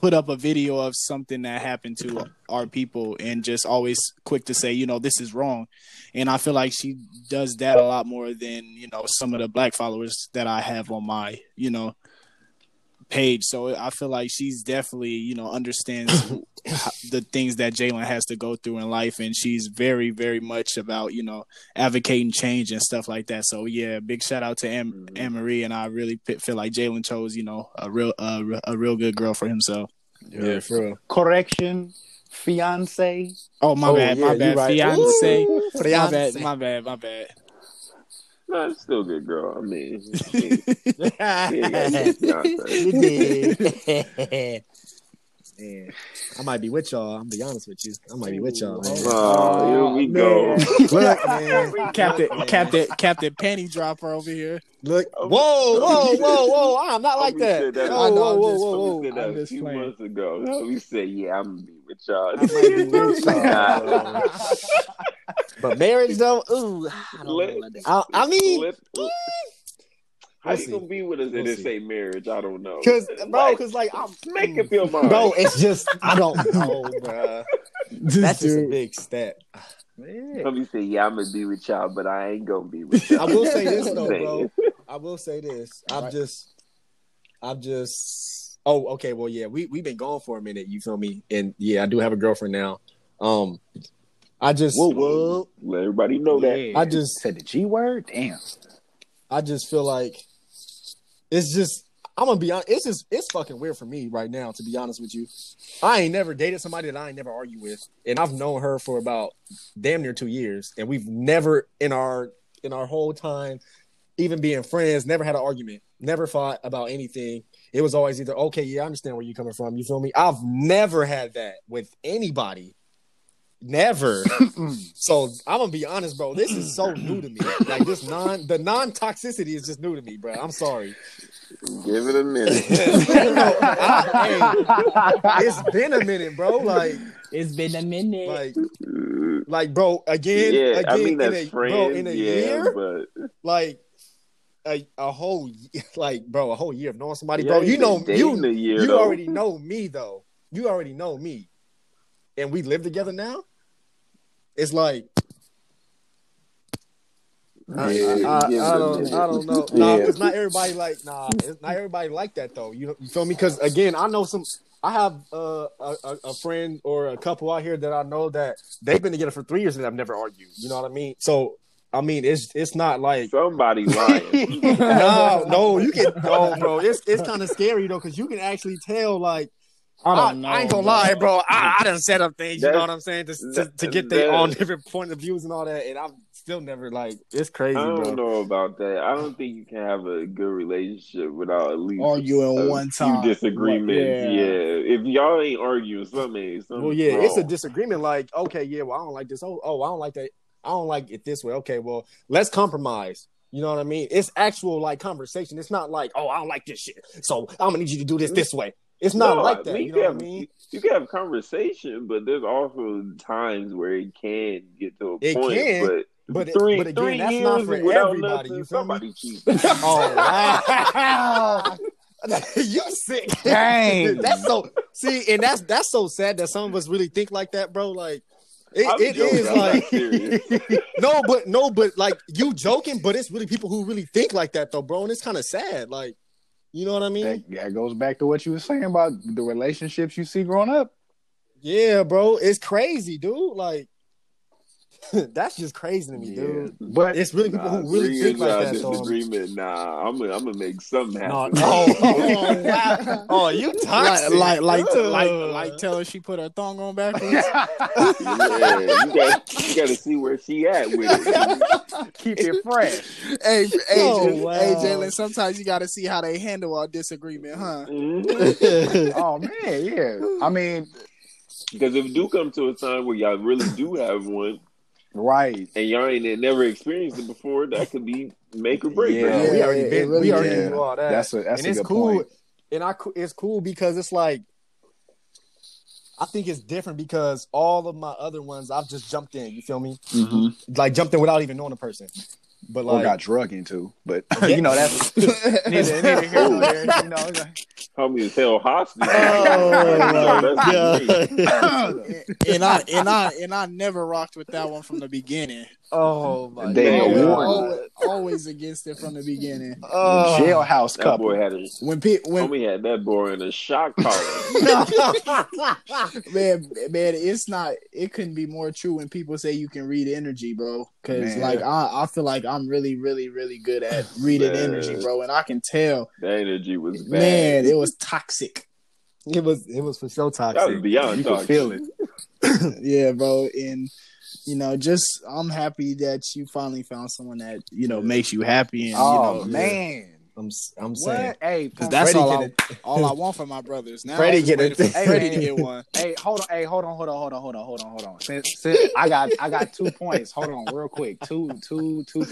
put up a video of something that happened to our people, and just always quick to say, this is wrong. And I feel like she does that a lot more than, some of the black followers that I have on my, page. So I feel like she's definitely, understands the things that Jalen has to go through in life. And she's very, very much about, advocating change and stuff like that. So yeah, big shout out to Anne Marie. And I really feel like Jalen chose, a real good girl for himself. Yeah, for real. Correction. Fiance. Oh, my bad. Right. Fiance. My bad. No, it's still a good girl. I mean Man, I might be with y'all. I'm gonna be honest with you. I might be with y'all. Man. Oh, here we go. Look, man. Captain Panty Dropper over here. Look. Whoa. I'm not like that. I know. I'm just playing. A few months ago, we said, yeah, I'm gonna be with y'all. I might be with y'all. But marriage, though, ooh. How you gonna be with us and it say marriage? I don't know. Because I'm make it feel mine. Bro, it's just I don't know, bro. That's just a big step. Let me say, yeah, I'm gonna be with y'all, but I ain't gonna be with y'all. I will say this though, bro. I will say this. I'm just. Oh, okay. Well, yeah, we've been gone for a minute. You feel me? And yeah, I do have a girlfriend now. I just let everybody know that I just said the G word. Damn. I just feel like. It's just, I'm going to be honest, it's fucking weird for me right now, to be honest with you. I ain't never dated somebody that I ain't never argued with, and I've known her for about damn near 2 years, and we've never in our whole time, even being friends, never had an argument, never fought about anything. It was always either, okay, yeah, I understand where you're coming from, you feel me? I've never had that with anybody. Never. So I'm gonna be honest, bro. This is so new to me. Like this non-toxicity is just new to me, bro. I'm sorry. Give it a minute. It's been a minute, bro. Like it's been a minute. Like bro. Again, yeah. Again, I mean that's friends, bro. In a year, but like a whole like, bro, a whole year of knowing somebody, bro. You already know me though. You already know me. And we live together now. It's like I don't know. Nah, yeah. It's not everybody like. Nah, it's not everybody like that though. You feel me? Because again, I know some. I have a friend or a couple out here that I know that they've been together for 3 years and I've never argued. You know what I mean? So I mean, it's not like somebody lying. no, you can no, bro. It's kind of scary though because you can actually tell like. I ain't gonna lie, bro. I done set up things, you know what I'm saying, to get their own different point of views and all that, and I'm still never like it's crazy. I don't know about that. I don't think you can have a good relationship without at least arguing one time. Disagreements, yeah. If y'all ain't arguing, something. Well, yeah, wrong. It's a disagreement. Like, okay, yeah, well, I don't like this. Oh, I don't like that. I don't like it this way. Okay, well, let's compromise. You know what I mean? It's actual like conversation. It's not like, oh, I don't like this shit, so I'm gonna need you to do this way. It's not like that. You know what I mean? You can have conversation, but there's also times where it can get to a point. But again, that's not for everybody. You feel me? Oh, wow. You're sick. Dang. That's so. See, and that's so sad that some of us really think like that, bro. Like. It is like no, but like you joking, but it's really people who really think like that though, bro, and it's kind of sad. Like You know what I mean? That goes back to what you were saying about the relationships you see growing up. Yeah, bro. It's crazy, dude. Like, that's just crazy to me, dude. But it's really people who really think like that. I'm gonna make something happen. Oh, you toxic. Like telling she put her thong on backwards. Yeah, you gotta see where she at with it. Keep it fresh. Hey, Jalen. Sometimes you gotta see how they handle our disagreement, huh? Mm-hmm. Oh man, yeah. I mean, because if it do come to a time where y'all really do have one. Right, and y'all ain't never experienced it before. That could be make or break. Yeah, we already been. Really, we already knew all that. That's a good point. And it's cool because it's like I think it's different because all of my other ones I've just jumped in. You feel me? Mm-hmm. Like jumped in without even knowing the person. But like got drug into. But you know that's neither here nor there. You know, homie is held hostage. And I never rocked with that one from the beginning. Oh my God! Always against it from the beginning. Oh, jailhouse couple. Boy had homie had that boy in a shock collar. man, it's not. It couldn't be more true when people say you can read energy, bro. Because like I feel like I'm really, really, really good at reading energy, bro, and I can tell that energy was bad. Man, it was toxic. It was for sure toxic. That was beyond toxic. You could feel it. Yeah, bro, and. You know, just I'm happy that you finally found someone that you know makes you happy. And, man, I'm saying, hey, because that's all I want for my brothers. Now Freddie get it. Freddie to get one. Hey, hold on. Since I got 2 points. Hold on, real quick. Two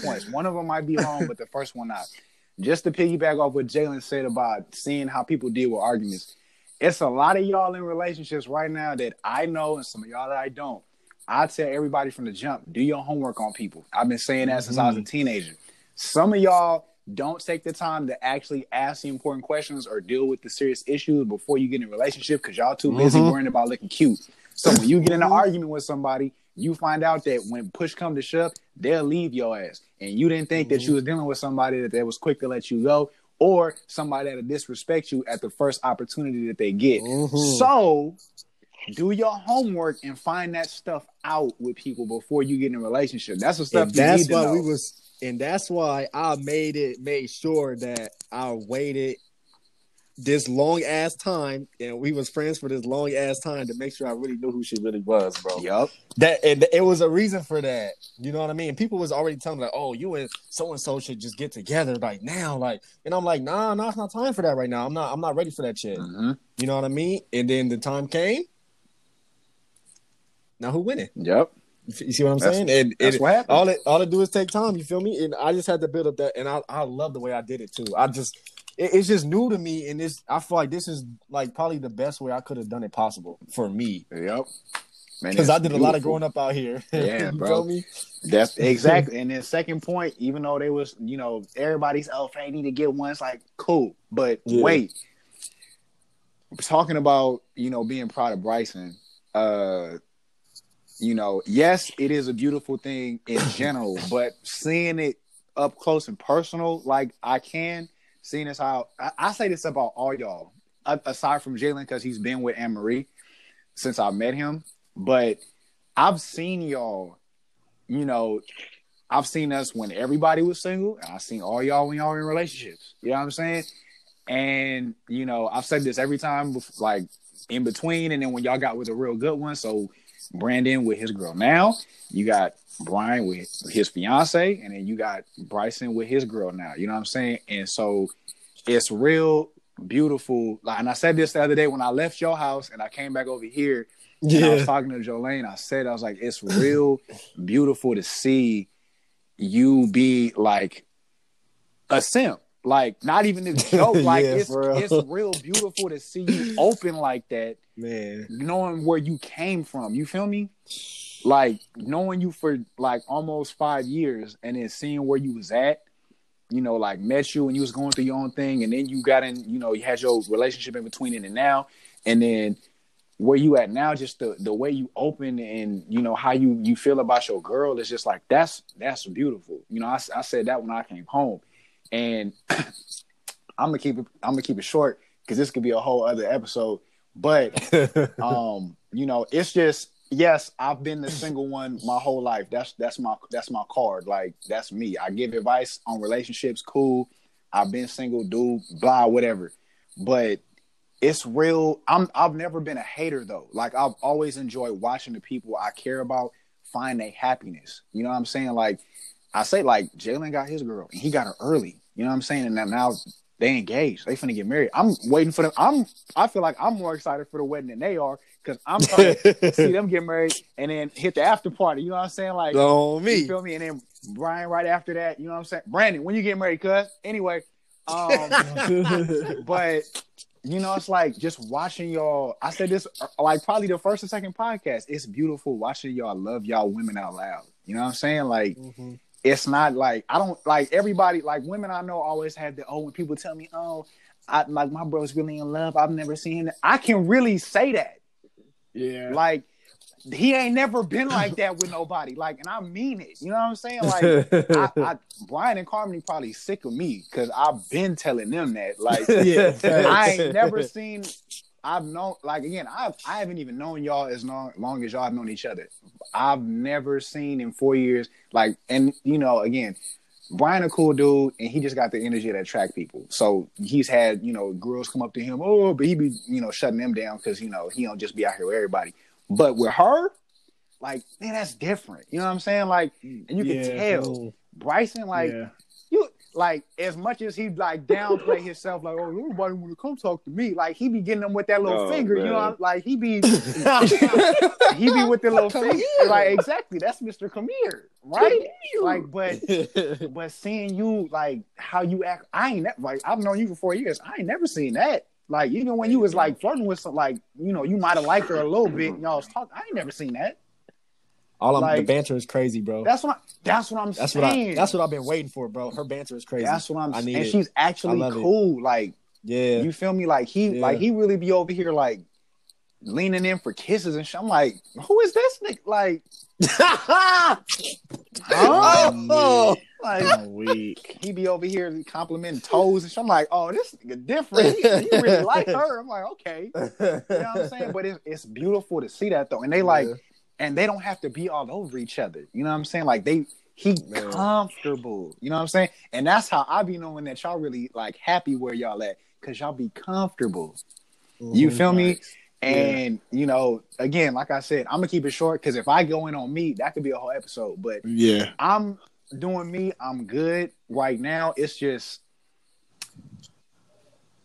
points. One of them might be wrong, but the first one not. Just to piggyback off what Jalen said about seeing how people deal with arguments. It's a lot of y'all in relationships right now that I know, and some of y'all that I don't. I tell everybody from the jump, do your homework on people. I've been saying that since I was a teenager. Some of y'all don't take the time to actually ask the important questions or deal with the serious issues before you get in a relationship because y'all too busy worrying about looking cute. So when you get in an argument with somebody, you find out that when push come to shove, they'll leave your ass. And you didn't think that you was dealing with somebody that was quick to let you go or somebody that'll disrespect you at the first opportunity that they get. Mm-hmm. So... do your homework and find that stuff out with people before you get in a relationship. That's the stuff you need to know. And that's why I made sure that I waited this long ass time, and we was friends for this long ass time to make sure I really knew who she really was, bro. Yep. And it was a reason for that. You know what I mean? People was already telling me like, "Oh, you and so and so should just get together like now." Like, and I'm like, "Nah, it's not time for that right now. I'm not ready for that shit." Mm-hmm. You know what I mean? And then the time came. Now who winning? Yep. You see what I'm saying? And that's what happened. All it do is take time. You feel me? And I just had to build up that, and I love the way I did it too. It's just new to me, and I feel like this is like probably the best way I could have done it possible for me. Yep. Because I did a lot of growing up out here. Yeah, bro. Me? That's exactly. And then second point, even though they was, you know, everybody's I need to get one. It's like cool, but wait. Talking about being proud of Bryson. You know, yes, it is a beautiful thing in general, but seeing it up close and personal, like I can, seeing as how I say this about all y'all, aside from Jalen, because he's been with Anne Marie since I met him. But I've seen y'all, I've seen us when everybody was single, and I've seen all y'all when y'all were in relationships. You know what I'm saying? And, I've said this every time, like in between, and then when y'all got with a real good one. So, Brandon with his girl now. You got Brian with his fiance, and then you got Bryson with his girl now. You know what I'm saying? And so it's real beautiful. Like, and I said this the other day when I left your house and I came back over here. And I was talking to Jolene. I was like, it's real beautiful to see you be like a simp. Like, not even a joke. Like, it's real beautiful to see you open like that. Man, knowing where you came from, you feel me? Like knowing you for like almost 5 years, and then seeing where you was at, like met you and you was going through your own thing, and then you got in, you had your relationship in between it and now, and then where you at now, just the way you open and how you feel about your girl is just like that's beautiful. I said that when I came home, and I'm gonna keep it short because this could be a whole other episode. But you know, it's just yes, I've been the single one my whole life. That's my card. Like that's me. I give advice on relationships. Cool. I've been single, dude. Blah, whatever. But it's real. I've never been a hater though. Like I've always enjoyed watching the people I care about find their happiness. You know what I'm saying? Like I say, like Jalen got his girl and he got her early. You know what I'm saying? And now they engaged. They finna get married. I'm waiting for them. I feel like I'm more excited for the wedding than they are because I'm trying to see them get married and then hit the after party. You know what I'm saying? Like, you feel me? And then Brian right after that. You know what I'm saying? Brandon, when you get married, cuz? Anyway. But, you know, it's like just watching y'all. I said this like probably the first or second podcast. It's beautiful watching y'all love y'all women out loud. You know what I'm saying? Like, mm-hmm. It's not like I don't like everybody like women I know always have the when people tell me, oh, I like my bro's really in love. I've never seen it. I can really say that. Yeah. Like he ain't never been like that with nobody. Like, and I mean it. You know what I'm saying? Like Brian and Carmine probably sick of me because I've been telling them that. Like yeah, I ain't never seen I've known like again, I haven't even known y'all as long as y'all have known each other. I've never seen in 4 years like and you know, again, Brian a cool dude and he just got the energy that attract people. So he's had, you know, girls come up to him, oh, but he be, you know, shutting them down because, you know, he don't just be out here with everybody. But with her, like, man, that's different. You know what I'm saying? Like and you can tell Bryson, like you like as much as he like downplay himself, like oh everybody want to come talk to me, like he be getting them with that little finger, man. You know, like he be with the little finger, here. Like exactly that's Mr. Come Here, right? Like but seeing you like how you act, I ain't like I've known you for 4 years, I ain't never seen that. Like even when you was like flirting with some, like you know you might have liked her a little bit, and y'all was talking, I ain't never seen that. All I'm, like, the banter is crazy, bro. That's what I'm saying. That's what I've been waiting for, bro. Her banter is crazy. That's what I'm saying. And she's actually cool. It. Like, yeah, you feel me? Like he really be over here like leaning in for kisses and shit. I'm like, who is this nigga? Like, weak. He be over here complimenting toes and shit. I'm like, oh, this nigga different. He really like her. I'm like, okay, you know what I'm saying? But it's beautiful to see that though, and they like. And they don't have to be all over each other. You know what I'm saying? Like he comfortable. You know what I'm saying? And that's how I be knowing that y'all really like happy where y'all at. Cause y'all be comfortable. Mm-hmm. You feel me? And you know, again, like I said, I'm gonna keep it short because if I go in on me, that could be a whole episode. But yeah, I'm doing me, I'm good right now. It's just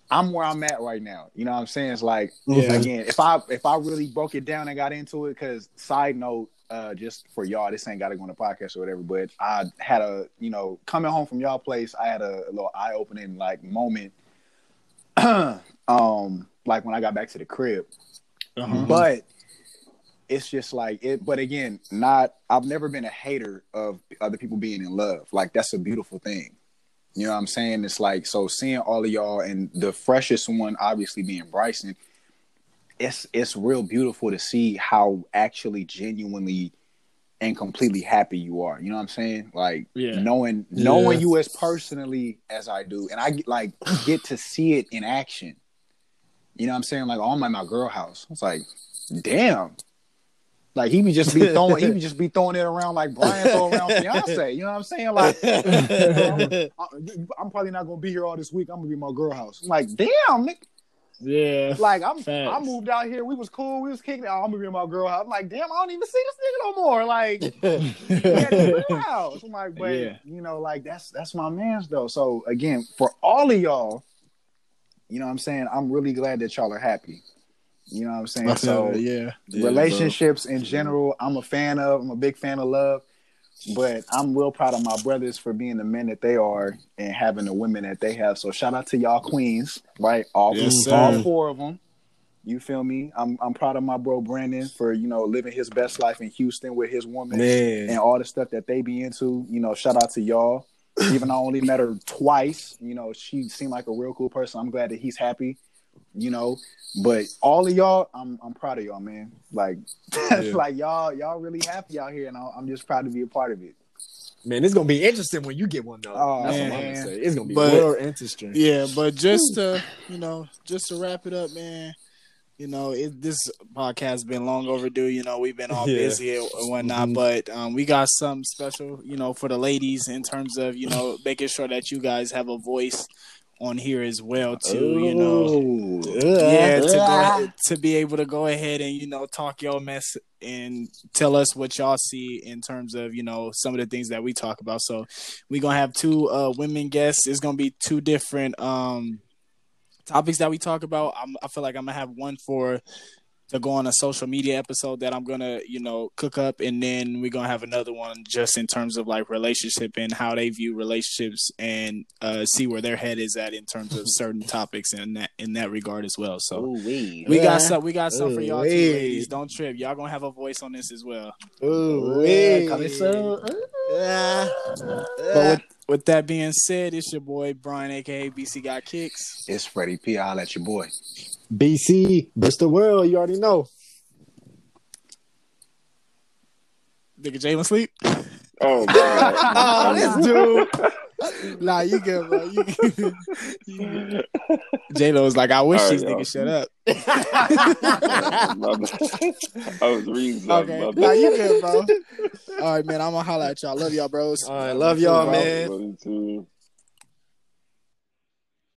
I'm where I'm at right now. You know what I'm saying? It's like, again, if I really broke it down and got into it, because side note, just for y'all, this ain't got to go on the podcast or whatever, but I had a, you know, coming home from y'all place, I had a little eye-opening, like, moment, like, when I got back to the crib. Uh-huh. But it's just like, but again, I've never been a hater of other people being in love. Like, that's a beautiful thing. You know what I'm saying? It's like, so seeing all of y'all and the freshest one, obviously being Bryson, it's real beautiful to see how actually genuinely and completely happy you are. You know what I'm saying? Like knowing you as personally as I do. And I like get to see it in action. You know what I'm saying? Like, oh, I'm at my girl house. I was like, damn. Like he would just be throwing it around like Brian throw around fiance. You know what I'm saying? Like I'm probably not gonna be here all this week. I'm gonna be at my girl house. I'm like, damn, nigga. Yeah. Like I moved out here. We was cool. We was kicking it. Oh, I'm gonna be at my girl house. I'm like, damn, I don't even see this nigga no more. Like girl house. I'm like, but you know, like that's my man's though. So again, for all of y'all, you know what I'm saying, I'm really glad that y'all are happy. You know what I'm saying? So relationships in general, I'm a big fan of love, but I'm real proud of my brothers for being the men that they are and having the women that they have. So shout out to y'all queens, right? All four of them. You feel me? I'm proud of my bro Brandon for, you know, living his best life in Houston with his woman and all the stuff that they be into. You know, shout out to y'all. Even though I only met her twice, you know, she seemed like a real cool person. I'm glad that he's happy. You know, but all of y'all, I'm proud of y'all, man. Like, like y'all really happy out here, and I'm just proud to be a part of it. Man, it's gonna be interesting when you get one though. Oh, that's man. What I'm gonna say. It's gonna be real interesting. Yeah, but just to just to wrap it up, man. You know, this podcast has been long overdue. You know, we've been all busy and whatnot, but we got something special, you know, for the ladies in terms of, you know, making sure that you guys have a voice on here as well, too, you know. To be able to go ahead and, you know, talk your mess and tell us what y'all see in terms of, you know, some of the things that we talk about. So we're going to have two women guests. It's going to be two different topics that we talk about. I feel like I'm gonna have one to go on a social media episode that I'm gonna, you know, cook up, and then we're gonna have another one just in terms of like relationship and how they view relationships and see where their head is at in terms of certain topics and in that regard as well. So we got some for y'all too, ladies. Don't trip, y'all gonna have a voice on this as well. With that being said, it's your boy, Brian, a.k.a. BC Got Kicks. It's Freddie P. I'll let your boy. BC, it's the world. You already know. Nigga, Jalen sleep? Oh, God. This dude. Nah, you good, bro. J-Lo was like, I wish these niggas shut up. I was reading something. Okay. Nah, you good, bro. All right, man. I'm going to holler at y'all. Love y'all, bros. All right. Love y'all, man.